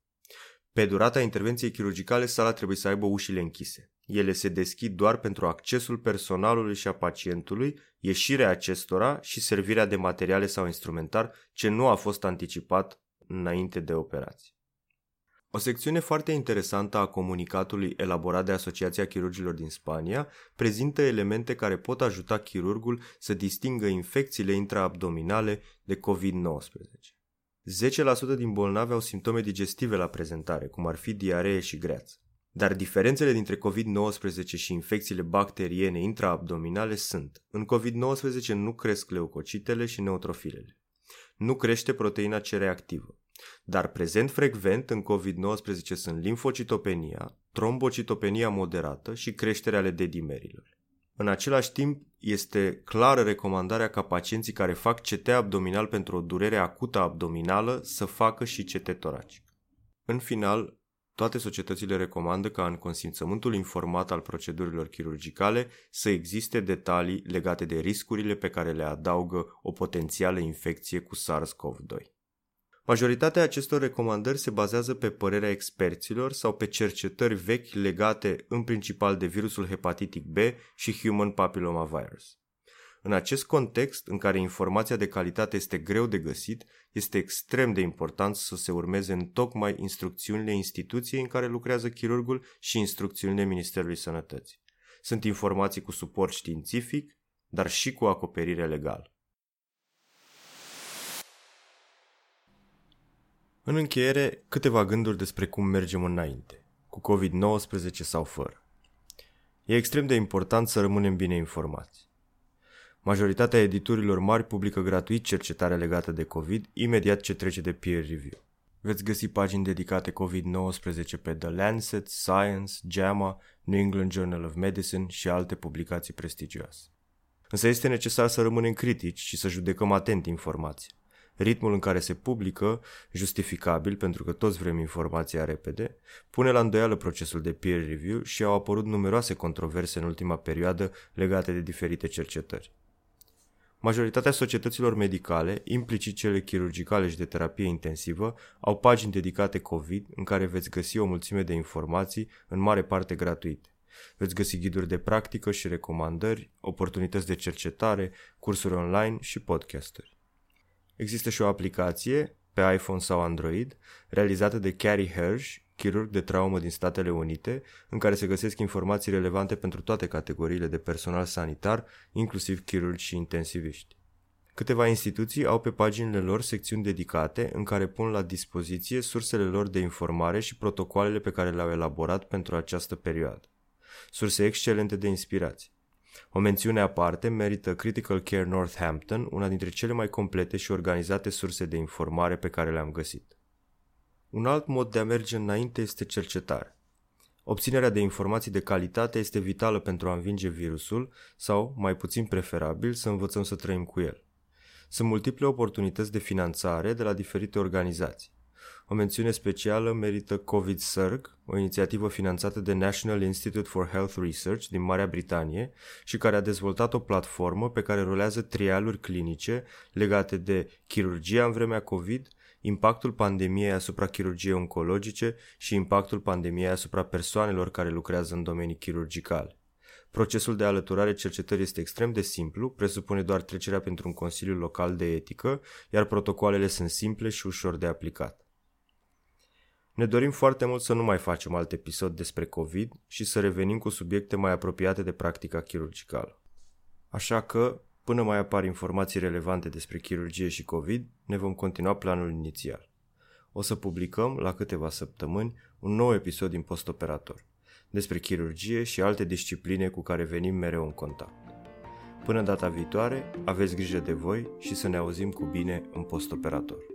Pe durata intervenției chirurgicale, sala trebuie să aibă ușile închise. Ele se deschid doar pentru accesul personalului și a pacientului, ieșirea acestora și servirea de materiale sau instrumentar ce nu a fost anticipat înainte de operație. O secțiune foarte interesantă a comunicatului elaborat de Asociația Chirurgilor din Spania prezintă elemente care pot ajuta chirurgul să distingă infecțiile intraabdominale de COVID-19. 10% din bolnavi au simptome digestive la prezentare, cum ar fi diaree și greață. Dar diferențele dintre COVID-19 și infecțiile bacteriene intraabdominale sunt: în COVID-19 nu cresc leucocitele și neutrofilele. Nu crește proteina C reactivă. Dar prezent frecvent în COVID-19 sunt limfocitopenia, trombocitopenia moderată și creșterea ale dedimerilor. În același timp, este clară recomandarea ca pacienții care fac CT abdominal pentru o durere acută abdominală să facă și CT toracic. În final, toate societățile recomandă ca în consimțământul informat al procedurilor chirurgicale să existe detalii legate de riscurile pe care le adaugă o potențială infecție cu SARS-CoV-2. Majoritatea acestor recomandări se bazează pe părerea experților sau pe cercetări vechi legate în principal de virusul hepatitic B și human papillomavirus. În acest context, în care informația de calitate este greu de găsit, este extrem de important să se urmeze în tocmai instrucțiunile instituției în care lucrează chirurgul și instrucțiunile Ministerului Sănătății. Sunt informații cu suport științific, dar și cu acoperire legală. În încheiere, câteva gânduri despre cum mergem înainte, cu COVID-19 sau fără. E extrem de important să rămânem bine informați. Majoritatea editurilor mari publică gratuit cercetarea legată de COVID imediat ce trece de peer review. Veți găsi pagini dedicate COVID-19 pe The Lancet, Science, JAMA, New England Journal of Medicine și alte publicații prestigioase. Însă este necesar să rămânem critici și să judecăm atent informația. Ritmul în care se publică, justificabil pentru că toți vrem informația repede, pune la îndoială procesul de peer review și au apărut numeroase controverse în ultima perioadă legate de diferite cercetări. Majoritatea societăților medicale, implicit cele chirurgicale și de terapie intensivă, au pagini dedicate COVID în care veți găsi o mulțime de informații, în mare parte gratuite. Veți găsi ghiduri de practică și recomandări, oportunități de cercetare, cursuri online și podcasturi. Există și o aplicație, pe iPhone sau Android, realizată de Carrie Hirsch, chirurg de traumă din Statele Unite, în care se găsesc informații relevante pentru toate categoriile de personal sanitar, inclusiv chirurgi și intensiviști. Câteva instituții au pe paginile lor secțiuni dedicate în care pun la dispoziție sursele lor de informare și protocoalele pe care le-au elaborat pentru această perioadă. Surse excelente de inspirație. O mențiune aparte merită Critical Care Northampton, una dintre cele mai complete și organizate surse de informare pe care le-am găsit. Un alt mod de a merge înainte este cercetare. Obținerea de informații de calitate este vitală pentru a învinge virusul sau, mai puțin preferabil, să învățăm să trăim cu el. Sunt multiple oportunități de finanțare de la diferite organizații. O mențiune specială merită COVID-SURG, o inițiativă finanțată de National Institute for Health Research din Marea Britanie și care a dezvoltat o platformă pe care rulează trialuri clinice legate de chirurgia în vremea COVID, impactul pandemiei asupra chirurgiei oncologice și impactul pandemiei asupra persoanelor care lucrează în domenii chirurgicale. Procesul de alăturare cercetării este extrem de simplu, presupune doar trecerea printr-un consiliu local de etică, iar protocoalele sunt simple și ușor de aplicat. Ne dorim foarte mult să nu mai facem alt episod despre COVID și să revenim cu subiecte mai apropiate de practica chirurgicală. Așa că, până mai apar informații relevante despre chirurgie și COVID, ne vom continua planul inițial. O să publicăm, la câteva săptămâni, un nou episod din Postoperator, despre chirurgie și alte discipline cu care venim mereu în contact. Până data viitoare, aveți grijă de voi și să ne auzim cu bine în Postoperator.